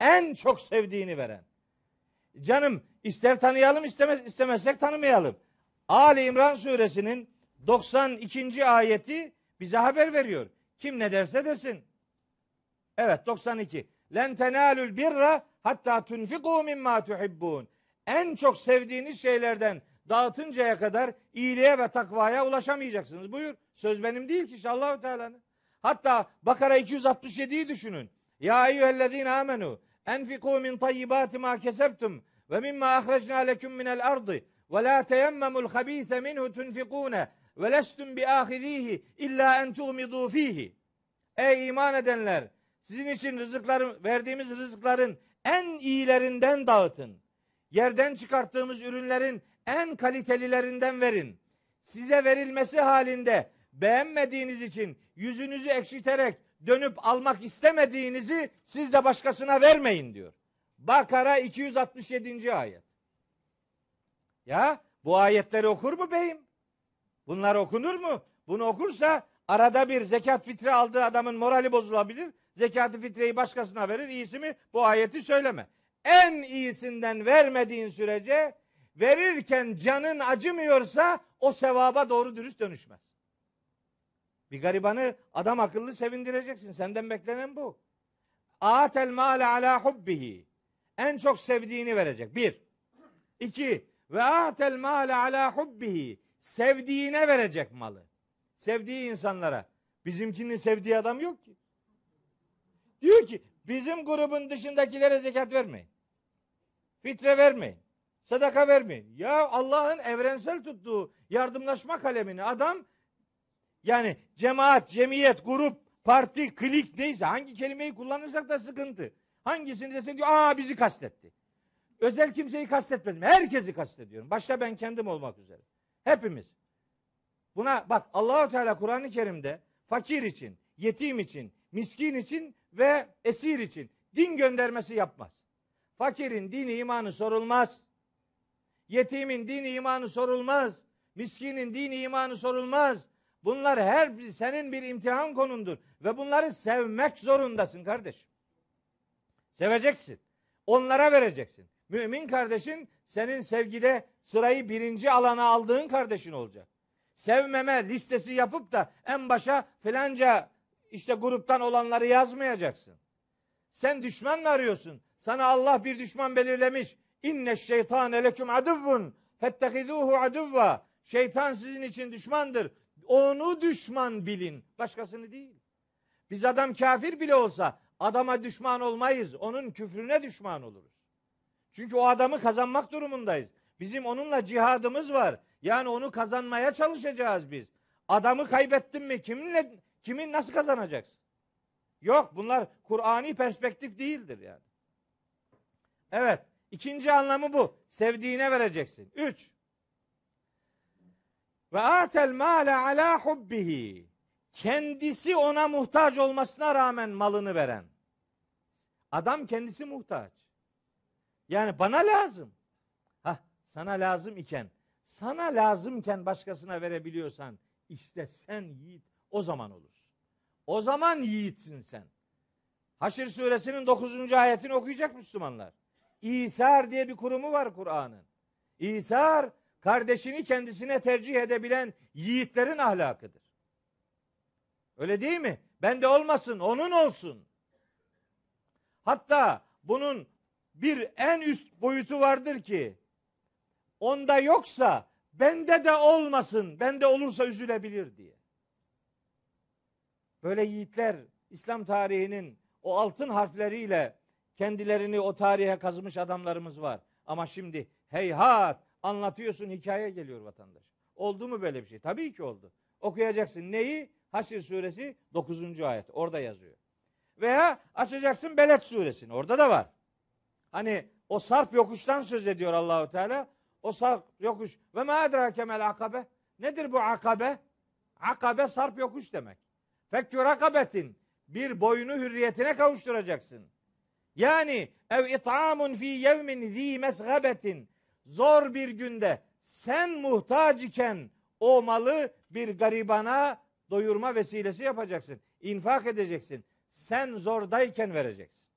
En çok sevdiğini veren. Canım, ister tanıyalım, istemezsek tanımayalım. Ali İmran suresinin 92. ayeti bize haber veriyor. Kim ne derse desin. Evet, 92. Len tenalul birra hatta tunfiqu mimma tuhibbun. En çok sevdiğiniz şeylerden dağıtıncaya kadar iyiliğe ve takvaya ulaşamayacaksınız. Buyur. Söz benim değil ki, Allah-u Teala'nın. Hatta Bakara 267'yi düşünün. Ya eyyühellezine amenu enfiqu min tayyibati ma kesebtum ve mimma ahrecna leküm minel ardı ve la teyemmemul habise minhu tunfiqune ve lestum bi ahizihi illa en tuğmidu fihi. Ey iman edenler, sizin için verdiğimiz rızıkların en iyilerinden dağıtın. Yerden çıkarttığımız ürünlerin en kalitelilerinden verin. Size verilmesi halinde beğenmediğiniz için yüzünüzü ekşiterek dönüp almak istemediğinizi siz de başkasına vermeyin diyor. Bakara 267. ayet. Ya bu ayetleri okur mu beyim? Bunlar okunur mu? Bunu okursa arada bir zekat fitre aldığı adamın morali bozulabilir. Zekatı fitreyi başkasına verir. İyisi mi? Bu ayeti söyleme. En iyisinden vermediğin sürece, verirken canın acımıyorsa o sevaba doğru dürüst dönüşmez. Bir garibanı adam akıllı sevindireceksin. Senden beklenen bu. Atel mâle alâ hubbihi. En çok sevdiğini verecek. 1. 2. Ve atel mâle alâ hubbihi. Sevdiğine verecek malı. Sevdiği insanlara. Bizimkinin sevdiği adam yok ki. Diyor ki bizim grubun dışındakilere zekat vermeyin. Fitre vermeyin. Sadaka vermeyin. Ya Allah'ın evrensel tuttuğu yardımlaşma kalemini adam, yani cemaat, cemiyet, grup, parti, klik neyse, hangi kelimeyi kullanırsak da sıkıntı. Hangisini desen diyor bizi kastetti. Özel kimseyi kastetmedim. Herkesi kastediyorum. Başta ben kendim olmak üzere. Hepimiz. Buna bak, Allah-u Teala Kur'an-ı Kerim'de fakir için, yetim için, miskin için ve esir için din göndermesi yapmaz. Fakirin dini imanı sorulmaz. Yetimin dini imanı sorulmaz. Miskinin dini imanı sorulmaz. Bunlar her senin bir imtihan konundur. Ve bunları sevmek zorundasın kardeşim. Seveceksin. Onlara vereceksin. Mümin kardeşin senin sevgide sırayı birinci alana aldığın kardeşin olacak. Sevmeme listesi yapıp da en başa filanca İşte gruptan olanları yazmayacaksın. Sen düşman mı arıyorsun? Sana Allah bir düşman belirlemiş. İnne şeytane leküm aduvun fettehizuhu aduvva. Şeytan sizin için düşmandır. Onu düşman bilin. Başkasını değil. Biz adam kafir bile olsa adama düşman olmayız. Onun küfrüne düşman oluruz. Çünkü o adamı kazanmak durumundayız. Bizim onunla cihadımız var. Yani onu kazanmaya çalışacağız biz. Adamı kaybettin mi? Kimin nasıl kazanacaksın? Yok, bunlar Kur'ani perspektif değildir yani. Evet, 2. anlamı bu. Sevdiğine vereceksin. 3. Ve atel mâle alâ hubbihi. Kendisi ona muhtaç olmasına rağmen malını veren. Adam kendisi muhtaç. Yani bana lazım. Sana lazım iken, başkasına verebiliyorsan, işte sen yiğit, o zaman olursun. O zaman yiğitsin sen. Haşr suresinin 9. ayetini okuyacak Müslümanlar. İsar diye bir kurumu var Kur'an'ın. İsar, kardeşini kendisine tercih edebilen yiğitlerin ahlakıdır. Öyle değil mi? Bende olmasın, onun olsun. Hatta bunun bir en üst boyutu vardır ki, onda yoksa bende de olmasın, bende olursa üzülebilir diye. Böyle yiğitler İslam tarihinin o altın harfleriyle kendilerini o tarihe kazımış adamlarımız var. Ama şimdi heyhat anlatıyorsun, hikaye geliyor vatandaş. Oldu mu böyle bir şey? Tabii ki oldu. Okuyacaksın neyi? Haşr suresi 9. ayet. Orada yazıyor. Veya açacaksın Beled suresini. Orada da var. Hani o sarp yokuştan söz ediyor Allahu Teala. O sarp yokuş. Ve ma edrake mel akabe. Nedir bu akabe? Akabe sarp yokuş demek. Fekkü rakabetin. Bir boyunu hürriyetine kavuşturacaksın. Yani ev it'amun fi yevmin zi mesgabetin. Zor bir günde sen muhtaç iken o malı bir garibana doyurma vesilesi yapacaksın. İnfak edeceksin. Sen zordayken vereceksin.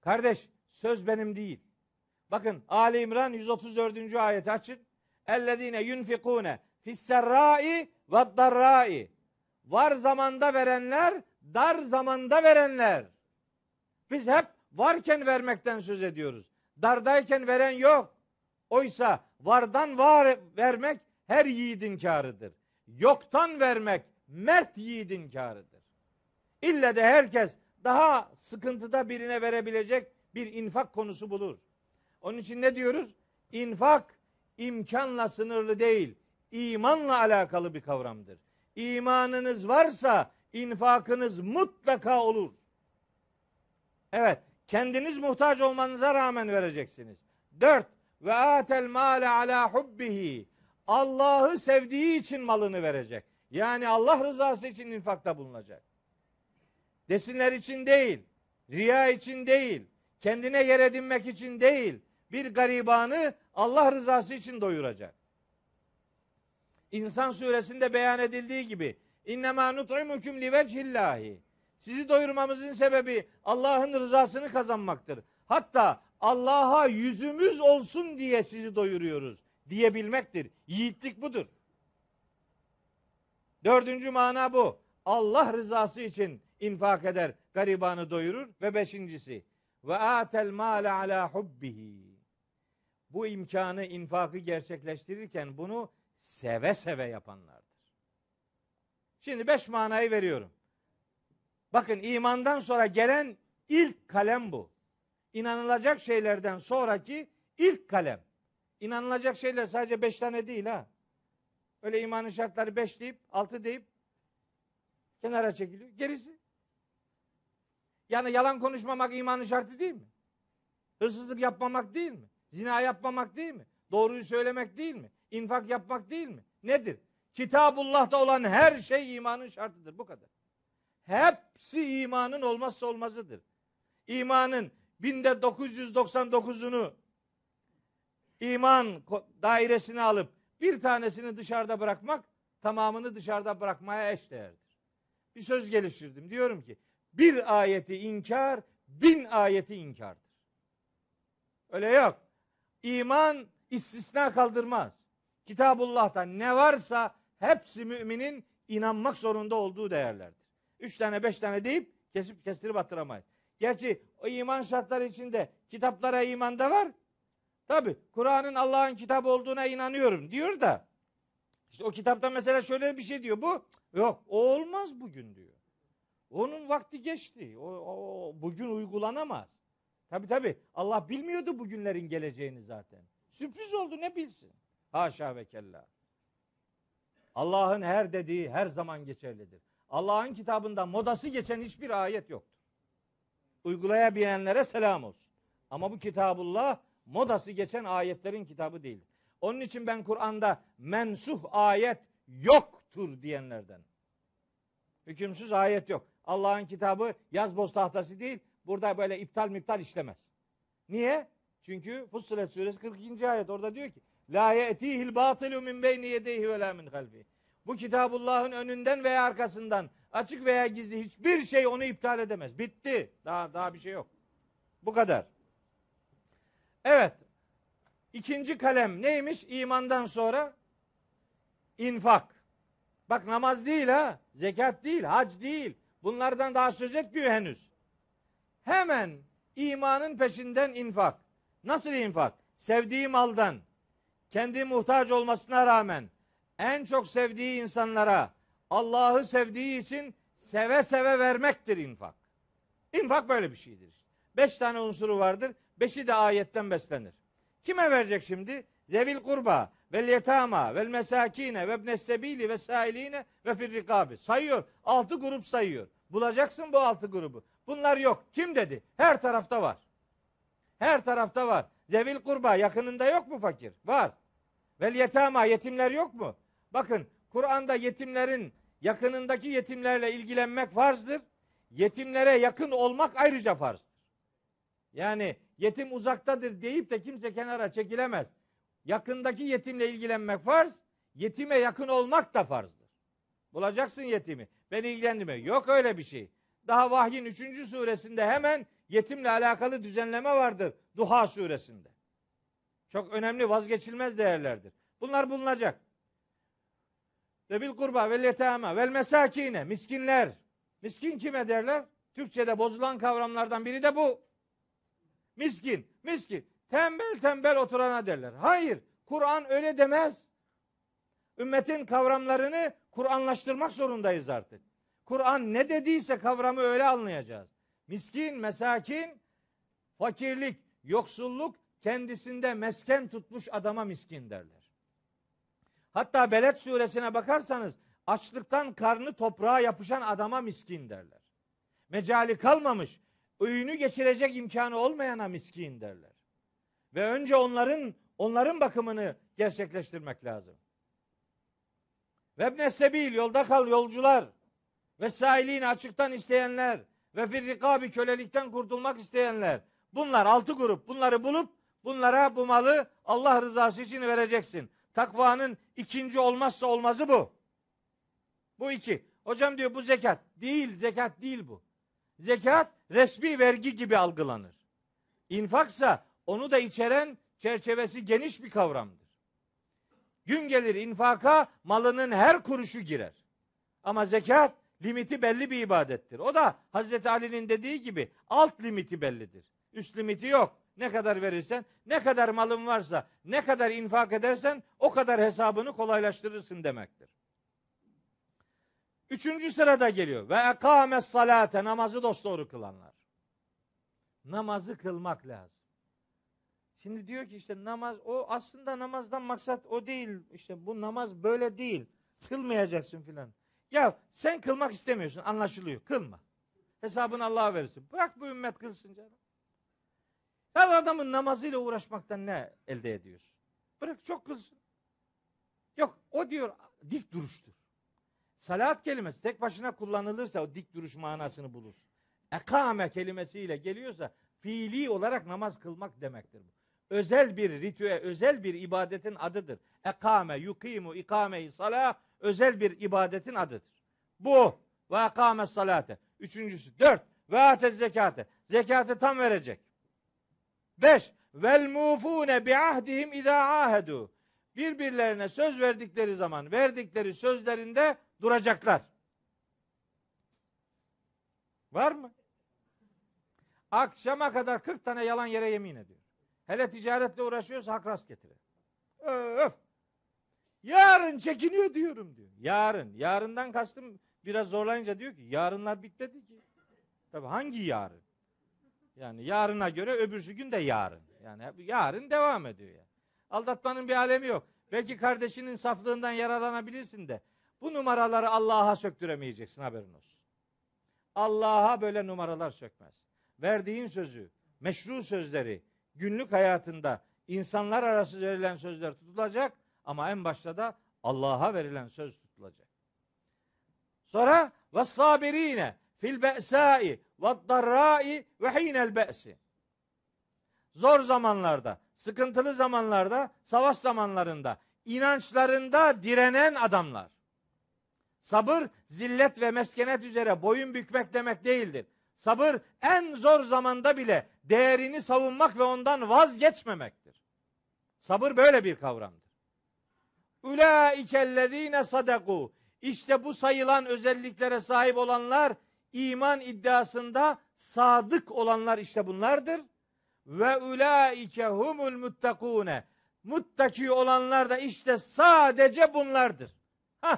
Kardeş, söz benim değil. Bakın Ali İmran 134. ayeti açın. Ellezine yunfikune fisserrai ve'd-darrai. Var zamanda verenler, dar zamanda verenler. Biz hep varken vermekten söz ediyoruz. Dardayken veren yok. Oysa vardan var vermek her yiğidin kârıdır. Yoktan vermek mert yiğidin kârıdır. İlle de herkes daha sıkıntıda birine verebilecek bir infak konusu bulur. Onun için ne diyoruz? İnfak imkanla sınırlı değil, imanla alakalı bir kavramdır. İmanınız varsa infakınız mutlaka olur. Evet, kendiniz muhtaç olmanıza rağmen vereceksiniz. 4. Ve atel male ala hubbihi. Allah'ı sevdiği için malını verecek. Yani Allah rızası için infakta bulunacak. Desinler için değil, riya için değil, kendine yer edinmek için değil, bir garibanı Allah rızası için doyuracak. İnsan suresinde beyan edildiği gibi innemâ nut'imukum livecihillâhi. Sizi doyurmamızın sebebi Allah'ın rızasını kazanmaktır. Hatta Allah'a yüzümüz olsun diye sizi doyuruyoruz diyebilmektir. Yiğitlik budur. 4. mana bu. Allah rızası için infak eder, garibanı doyurur. Ve 5. ve atel mâle alâ hubbihi. Bu imkanı, infakı gerçekleştirirken bunu seve seve yapanlardır. Şimdi 5 manayı veriyorum. Bakın, imandan sonra gelen ilk kalem bu. İnanılacak şeylerden sonraki ilk kalem. İnanılacak şeyler sadece 5 tane değil ha. Öyle imanın şartları 5 deyip 6 deyip kenara çekiliyor. Gerisi. Yani yalan konuşmamak imanın şartı değil mi? Hırsızlık yapmamak değil mi? Zina yapmamak değil mi? Doğruyu söylemek değil mi? İnfak yapmak değil mi? Nedir? Kitabullah'ta olan her şey imanın şartıdır. Bu kadar. Hepsi imanın olmazsa olmazıdır. İmanın 1999'unu iman dairesine alıp bir tanesini dışarıda bırakmak tamamını dışarıda bırakmaya eşdeğerdir. Bir söz geliştirdim. Diyorum ki bir ayeti inkar, 1000 ayeti inkardır. Öyle yok. İman istisna kaldırmaz. Kitabullah'ta ne varsa hepsi müminin inanmak zorunda olduğu değerlerdir. 3 tane 5 tane deyip kestirip attıramayız. Gerçi o iman şartları içinde kitaplara iman da var. Tabi Kur'an'ın Allah'ın kitabı olduğuna inanıyorum diyor da işte o kitapta mesela şöyle bir şey diyor, bu yok, o olmaz bugün diyor. Onun vakti geçti. O bugün uygulanamaz. Tabi Allah bilmiyordu bugünlerin geleceğini zaten. Sürpriz oldu, ne bilsin. Haşa ve kella. Allah'ın her dediği her zaman geçerlidir. Allah'ın kitabında modası geçen hiçbir ayet yoktur. Uygulayabilenlere selam olsun. Ama bu Kitabullah modası geçen ayetlerin kitabı değildir. Onun için ben Kur'an'da mensuh ayet yoktur diyenlerden. Hükümsüz ayet yok. Allah'ın kitabı yazboz tahtası değil. Burada böyle iptal işlemez. Niye? Çünkü Fussilet suresi 42. ayet orada diyor ki la ye'tihil batilu min beyni yedeyhi ve la min halfihi. Bu Kitabullah'ın önünden veya arkasından açık veya gizli hiçbir şey onu iptal edemez. Bitti. Daha bir şey yok. Bu kadar. Evet. 2. kalem neymiş? İmandan sonra infak. Bak, namaz değil ha. Zekat değil. Hac değil. Bunlardan daha söz etmiyor henüz. Hemen imanın peşinden infak. Nasıl infak? Sevdiği maldan, kendi muhtaç olmasına rağmen en çok sevdiği insanlara Allah'ı sevdiği için seve seve vermektir infak. İnfak böyle bir şeydir. 5 tane unsuru vardır. 5'i de ayetten beslenir. Kime verecek şimdi? Zevil kurba vel yetama vel mesakine ve ibnes sebili ve sahiline ve firrikabi. Sayıyor. 6 grup sayıyor. Bulacaksın bu 6 grubu. Bunlar yok. Kim dedi? Her tarafta var. Her tarafta var. Zevil kurba, yakınında yok mu fakir? Var. Vel yetama, yetimler yok mu? Bakın, Kur'an'da yetimlerin, yakınındaki yetimlerle ilgilenmek farzdır. Yetimlere yakın olmak ayrıca farzdır. Yani yetim uzaktadır deyip de kimse kenara çekilemez. Yakındaki yetimle ilgilenmek farz, yetime yakın olmak da farzdır. Bulacaksın yetimi. Beni ilgilendirmiyor. Yok öyle bir şey. Daha vahyin 3. suresinde hemen yetimle alakalı düzenleme vardır. Duha suresinde. Çok önemli, vazgeçilmez değerlerdir. Bunlar bulunacak. Bil kurba vel yetama vel mesakine, miskinler. Miskin kime derler? Türkçe'de bozulan kavramlardan biri de bu. Miskin, miskin. Tembel tembel oturana derler. Hayır, Kur'an öyle demez. Ümmetin kavramlarını Kur'anlaştırmak zorundayız artık. Kur'an ne dediyse kavramı öyle anlayacağız. Miskin, mesakin, fakirlik, yoksulluk, kendisinde mesken tutmuş adama miskin derler. Hatta Beled suresine bakarsanız açlıktan karnı toprağa yapışan adama miskin derler. Mecali kalmamış, öğünü geçirecek imkanı olmayana miskin derler. Ve önce onların bakımını gerçekleştirmek lazım. Ve ibne sebil, yolda kal yolcular, ve sahilini açıktan isteyenler, ve firrikabi, kölelikten kurtulmak isteyenler. Bunlar 6 grup. Bunları bulup bunlara bu malı Allah rızası için vereceksin. Takvanın 2. olmazsa olmazı bu. Bu 2. Hocam diyor bu zekat. Değil, zekat değil bu. Zekat resmi vergi gibi algılanır. İnfaksa onu da içeren çerçevesi geniş bir kavramdır. Gün gelir infaka malının her kuruşu girer. Ama zekat limiti belli bir ibadettir. O da Hazreti Ali'nin dediği gibi alt limiti bellidir. Üst limiti yok. Ne kadar verirsen, ne kadar malın varsa, ne kadar infak edersen o kadar hesabını kolaylaştırırsın demektir. 3. sırada geliyor. Ve ekâmes salate, namazı dosdoğru kılanlar. Namazı kılmak lazım. Şimdi diyor ki işte namaz, o aslında namazdan maksat o değil. İşte bu namaz böyle değil. Kılmayacaksın filan. Ya sen kılmak istemiyorsun, anlaşılıyor. Kılma. Hesabını Allah'a verirsin. Bırak bu ümmet kılsın canım. Her adamın namazıyla uğraşmaktan ne elde ediyorsun? Bırak çok kılsın. Yok, o diyor dik duruştur. Salat kelimesi tek başına kullanılırsa o dik duruş manasını bulur. Ekame kelimesiyle geliyorsa fiili olarak namaz kılmak demektir bu. Özel bir ritüel, özel bir ibadetin adıdır. Ekame, yukimu, ikame-i salah, özel bir ibadetin adıdır. Bu ve ekame salate. 3. 4. Ve atez zekate. Zekatı tam verecek. 5. Vel mufune bi ahdihim iza ahedu. Birbirlerine söz verdikleri zaman verdikleri sözlerinde duracaklar. Var mı? Akşama kadar 40 tane yalan yere yemin ediyor. Hele ticaretle uğraşıyorsa hak rast getirir. Öf. Yarın çekiniyor diyorum diyor. Yarın. Yarından kastım biraz zorlayınca diyor ki yarınlar bitmedi ki. Tabii hangi yarın? Yani yarına göre öbürsü gün de yarın. Yani yarın devam ediyor yani. Aldatmanın bir alemi yok. Belki kardeşinin saflığından yaralanabilirsin de bu numaraları Allah'a söktüremeyeceksin, haberin olsun. Allah'a böyle numaralar sökmez. Verdiğin sözü, meşru sözleri, günlük hayatında insanlar arası verilen sözler tutulacak ama en başta da Allah'a verilen söz tutulacak. Sonra vessabirine fil be'sâi ve'd-darrâi ve hînel be'si. Zor zamanlarda, sıkıntılı zamanlarda, savaş zamanlarında, inançlarında direnen adamlar. Sabır, zillet ve meskenet üzere boyun bükmek demek değildir. Sabır, en zor zamanda bile değerini savunmak ve ondan vazgeçmemektir. Sabır böyle bir kavramdır. Ulaikellezine sadaku. İşte bu sayılan özelliklere sahip olanlar, iman iddiasında sadık olanlar işte bunlardır. Ve ulaike humul muttakune. Muttaki olanlar da işte sadece bunlardır. Hah,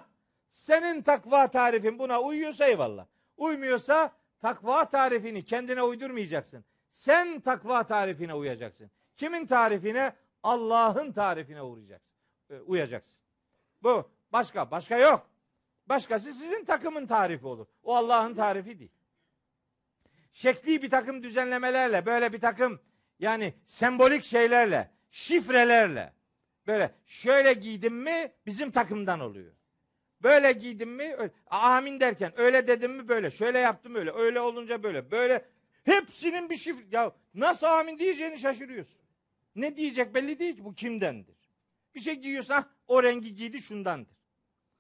senin takva tarifin buna uyuyorsa eyvallah. Uymuyorsa takva tarifini kendine uydurmayacaksın. Sen takva tarifine uyacaksın. Kimin tarifine? Allah'ın tarifine uğrayacaksın. uyacaksın. Bu. Başka yok. Başkası sizin takımın tarifi olur. O Allah'ın tarifi değil. Şekli bir takım düzenlemelerle, böyle bir takım yani sembolik şeylerle, şifrelerle böyle şöyle giydim mi bizim takımdan oluyor. Böyle giydim mi öyle, amin derken öyle dedim mi böyle, şöyle yaptım öyle, öyle olunca böyle, böyle hepsinin bir şifre. Ya nasıl amin diyeceğini şaşırıyorsun. Ne diyecek belli değil ki, bu kimdendir. Bir şey giyiyorsa o rengi giydi şundandır.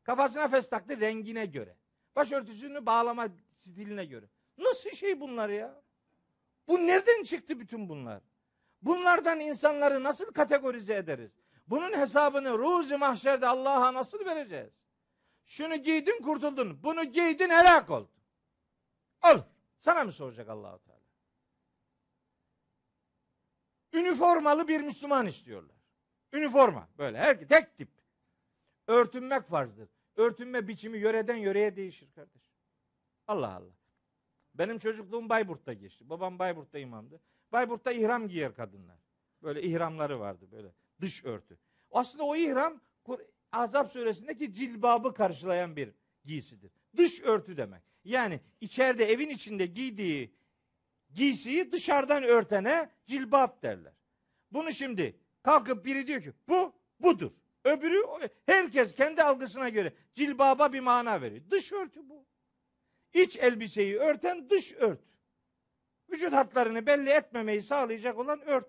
Kafasına fes taktı rengine göre. Başörtüsünü bağlama stiline göre. Nasıl şey bunlar ya? Bu nereden çıktı bütün bunlar? Bunlardan insanları nasıl kategorize ederiz? Bunun hesabını ruzi mahşerde Allah'a nasıl vereceğiz? Şunu giydin kurtuldun, bunu giydin helak oldun. Olur. Sana mı soracak Allah-u Teala? Üniformalı bir Müslüman istiyorlar. Üniforma böyle her tek tip. Örtünmek farzdır. Örtünme biçimi yöreden yöreye değişir kardeş. Allah Allah. Benim çocukluğum Bayburt'ta geçti. Babam Bayburt'ta imamdı. Bayburt'ta ihram giyer kadınlar. Böyle ihramları vardı böyle dış örtü. Aslında o ihram Ahzab suresindeki cilbabı karşılayan bir giysidir. Dış örtü demek. Yani içeride evin içinde giydiği giysiyi dışarıdan örtene cilbap derler. Bunu şimdi kalkıp biri diyor ki bu budur. Öbürü herkes kendi algısına göre cilbaba bir mana veriyor. Dış örtü bu. İç elbiseyi örten dış ört. Vücut hatlarını belli etmemeyi sağlayacak olan ört.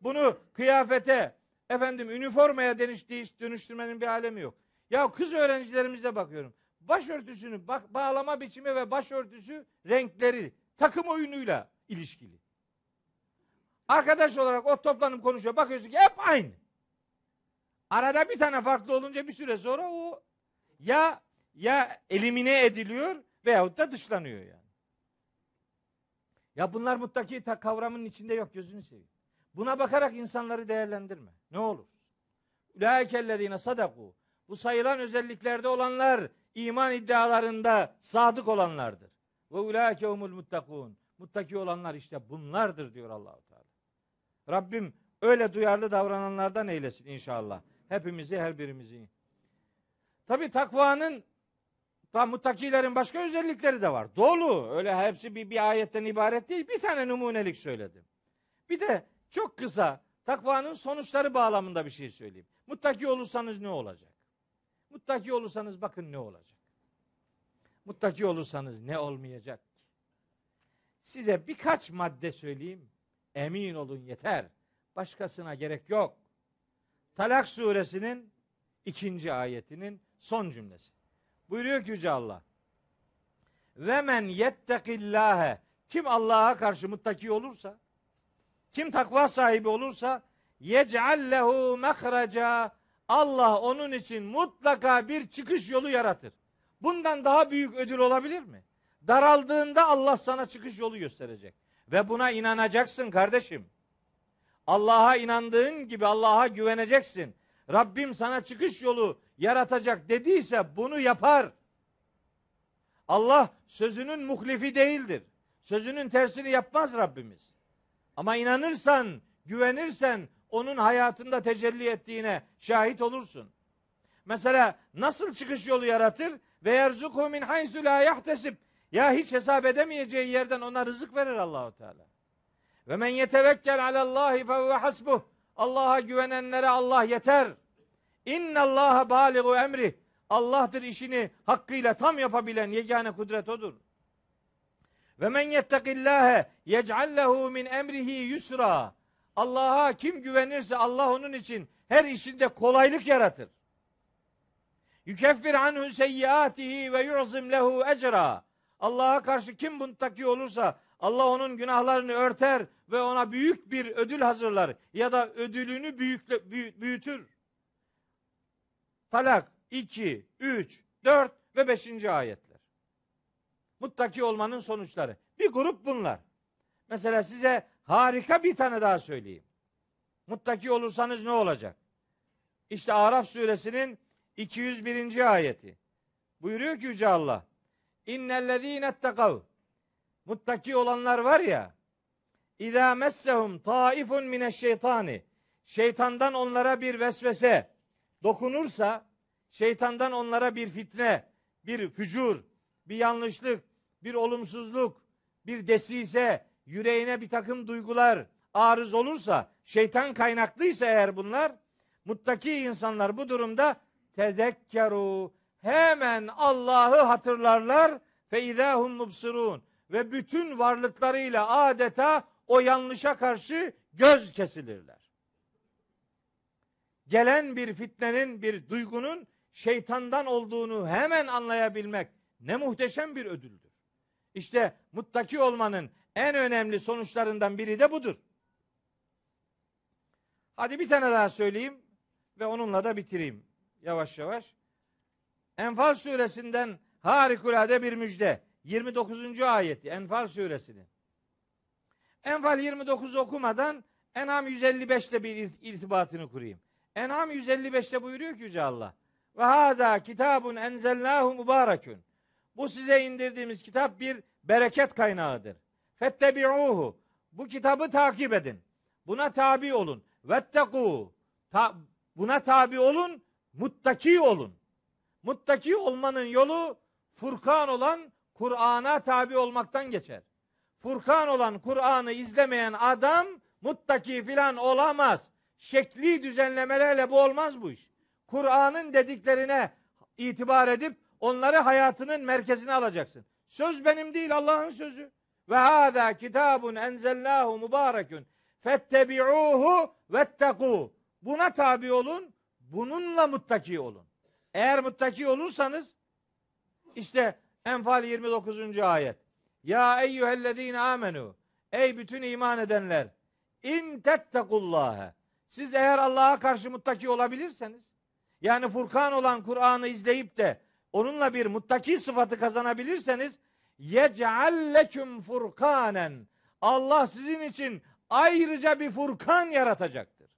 Bunu kıyafete, üniformaya dönüştürmenin bir alemi yok. Ya kız öğrencilerimize bakıyorum. Başörtüsünü bağlama biçimi ve başörtüsü renkleri takım oyunuyla ilişkili. Arkadaş olarak o toplanıp konuşuyor. Bakıyorsun ki hep aynı. Arada bir tane farklı olunca bir süre sonra o ya elimine ediliyor veyahut da dışlanıyor yani. Ya bunlar muttaki kavramının içinde yok, gözünü seveyim. Buna bakarak insanları değerlendirme. Ne olur? Ulaikellezine sadaku. Bu sayılan özelliklerde olanlar iman iddialarında sadık olanlardır. Ve ulaikehumul muttakun. Muttaki olanlar işte bunlardır diyor Allah-u Teala. Rabbim öyle duyarlı davrananlardan eylesin inşallah. Hepimizi, her birimizi. Tabii takvanın, muttakilerin başka özellikleri de var. Dolu. Öyle hepsi bir ayetten ibaret değil. Bir tane numunelik söyledim. Bir de çok kısa takvanın sonuçları bağlamında bir şey söyleyeyim. Muttaki olursanız ne olacak? Muttaki olursanız bakın ne olacak? Muttaki olursanız ne olmayacak? Size birkaç madde söyleyeyim. Emin olun yeter. Başkasına gerek yok. Talak suresinin 2. ayetinin son cümlesi. Buyuruyor ki Yüce Allah. Ve men yettekillâhe. Kim Allah'a karşı muttaki olursa, kim takva sahibi olursa yec'allehu mehreca. Allah onun için mutlaka bir çıkış yolu yaratır. Bundan daha büyük ödül olabilir mi? Daraldığında Allah sana çıkış yolu gösterecek. Ve buna inanacaksın kardeşim. Allah'a inandığın gibi Allah'a güveneceksin. Rabbim sana çıkış yolu yaratacak dediyse bunu yapar. Allah sözünün muhlifi değildir. Sözünün tersini yapmaz Rabbimiz. Ama inanırsan, güvenirsen onun hayatında tecelli ettiğine şahit olursun. Mesela nasıl çıkış yolu yaratır? Ve yerzuku min haysu la yahtesib. Ya hiç hesap edemeyeceği yerden ona rızık verir Allahu Teala. Ve men yetevekkel alallahi fehuve hasbuh. Allah'a güvenenlere Allah yeter. İnnallâhe bâligu emrih. Allah'tır işini hakkıyla tam yapabilen yegane kudret odur. Ve men yettekillâhe yec'allehu min emrihi yusra. Allah'a kim güvenirse Allah onun için her işinde kolaylık yaratır. Yükeffir anhu seyyiatihi ve yu'zim lehu ecra. Allah'a karşı kim muttaki olursa Allah onun günahlarını örter ve ona büyük bir ödül hazırlar ya da ödülünü büyütür. Talak 2, 3, 4 ve 5. ayetler. Muttaki olmanın sonuçları. Bir grup bunlar. Mesela size harika bir tane daha söyleyeyim. Muttaki olursanız ne olacak? İşte Araf suresinin 201. ayeti. Buyuruyor ki Yüce Allah. İnnellezînettekav. Muttaki olanlar var ya, İzâ messehum taifun mineşşeytani. Şeytandan onlara bir vesvese, dokunursa şeytandan onlara bir fitne, bir fücur, bir yanlışlık, bir olumsuzluk, bir desise, yüreğine bir takım duygular arız olursa, şeytan kaynaklıysa eğer bunlar, muttaki insanlar bu durumda tezekkeru, hemen Allah'ı hatırlarlar fe izahum mubsirun, ve bütün varlıklarıyla adeta o yanlışa karşı göz kesilirler. Gelen bir fitnenin, bir duygunun şeytandan olduğunu hemen anlayabilmek ne muhteşem bir ödüldür. İşte muttaki olmanın en önemli sonuçlarından biri de budur. Hadi bir tane daha söyleyeyim ve onunla da bitireyim yavaş yavaş. Enfal suresinden harikulade bir müjde. 29. ayeti Enfal suresinin. Enfal 29 okumadan Enam 155 ile bir irtibatını kurayım. Enam 155'te buyuruyor ki Yüce Allah: "Ve hâzâ kitâbun enzelnâhu mübârekün." Bu size indirdiğimiz kitap bir bereket kaynağıdır. Fettebi'uhu. Bu kitabı takip edin. Buna tabi olun. Vettekû. Buna tabi olun. Muttaki olun. Muttaki olmanın yolu Furkan olan Kur'an'a tabi olmaktan geçer. Furkan olan Kur'an'ı izlemeyen adam muttaki filan olamaz. Şekli düzenlemelerle bu olmaz bu iş. Kur'an'ın dediklerine itibar edip onları hayatının merkezine alacaksın. Söz benim değil, Allah'ın sözü. Ve hâzâ kitâbun enzelnâhu mübârekün fettebi'ûhu vettekû. Buna tabi olun, bununla muttaki olun. Eğer muttaki olursanız, işte Enfal 29. ayet. Ya eyyühellezîne âmenû. Ey bütün iman edenler. İn tettegullâhe. Siz eğer Allah'a karşı muttaki olabilirseniz, yani Furkan olan Kur'an'ı izleyip de onunla bir muttaki sıfatı kazanabilirseniz, yec'al leküm furkanen. Allah sizin için ayrıca bir Furkan yaratacaktır.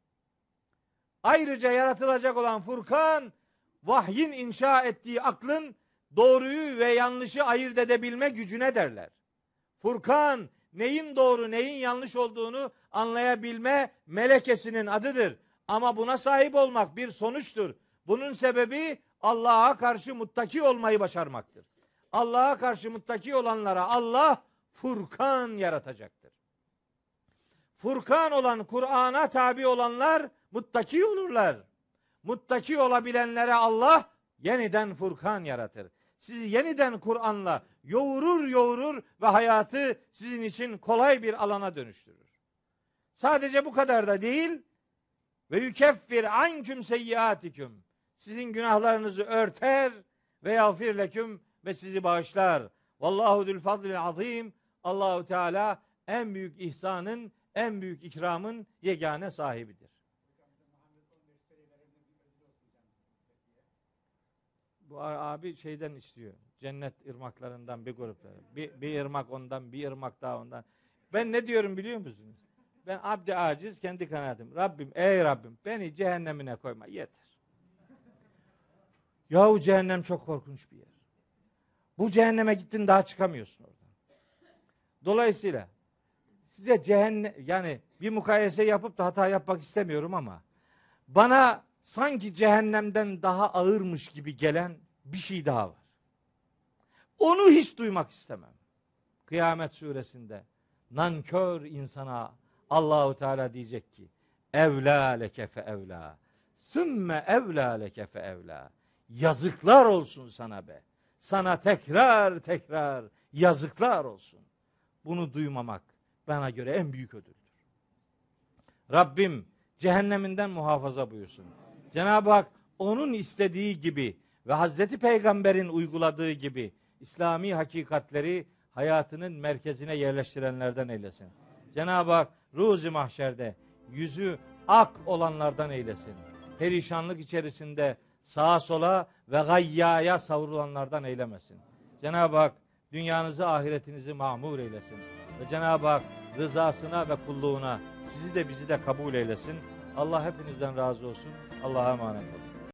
Ayrıca yaratılacak olan Furkan, vahyin inşa ettiği aklın doğruyu ve yanlışı ayırt edebilme gücüne derler. Furkan, neyin doğru neyin yanlış olduğunu anlayabilme melekesinin adıdır. Ama buna sahip olmak bir sonuçtur. Bunun sebebi Allah'a karşı muttaki olmayı başarmaktır. Allah'a karşı muttaki olanlara Allah Furkan yaratacaktır. Furkan olan Kur'an'a tabi olanlar muttaki olurlar. Muttaki olabilenlere Allah yeniden Furkan yaratır. Sizi yeniden Kur'an'la yoğurur ve hayatı sizin için kolay bir alana dönüştürür. Sadece bu kadar da değil. Ve yukeffir anküm seyyiatiküm. Sizin günahlarınızı örter ve yağfir leküm, ve sizi bağışlar. Vallahu zülfadlil azim. Allahu Teala en büyük ihsanın, en büyük ikramın yegane sahibidir. Bu abi şeyden istiyor. Cennet ırmaklarından bir grup. Bir ırmak ondan, bir ırmak daha ondan. Ben ne diyorum biliyor musunuz? Ben abd-i aciz, kendi kanaatim. Rabbim, ey Rabbim, beni cehennemine koyma. Yeter. Yahu cehennem çok korkunç bir yer. Bu cehenneme gittin, daha çıkamıyorsun oradan. Dolayısıyla size cehennem, yani bir mukayese yapıp da hata yapmak istemiyorum ama bana sanki cehennemden daha ağırmış gibi gelen bir şey daha var. Onu hiç duymak istemem. Kıyamet suresinde nankör insana Allahu Teala diyecek ki evlâ leke fe evlâ sümme evlâ leke fe evlâ. Yazıklar olsun sana be. Sana tekrar yazıklar olsun. Bunu duymamak bana göre en büyük ödüldür. Rabbim cehenneminden muhafaza buyursun. Cenab-ı Hak onun istediği gibi ve Hazreti Peygamber'in uyguladığı gibi İslami hakikatleri hayatının merkezine yerleştirenlerden eylesin. Cenab-ı Hak Rûz-i Mahşer'de yüzü ak olanlardan eylesin. Perişanlık içerisinde sağa sola ve gayyaya savrulanlardan eylemesin. Cenab-ı Hak dünyanızı, ahiretinizi mamur eylesin. Ve Cenab-ı Hak rızasına ve kulluğuna sizi de bizi de kabul eylesin. Allah hepinizden razı olsun. Allah'a emanet olun.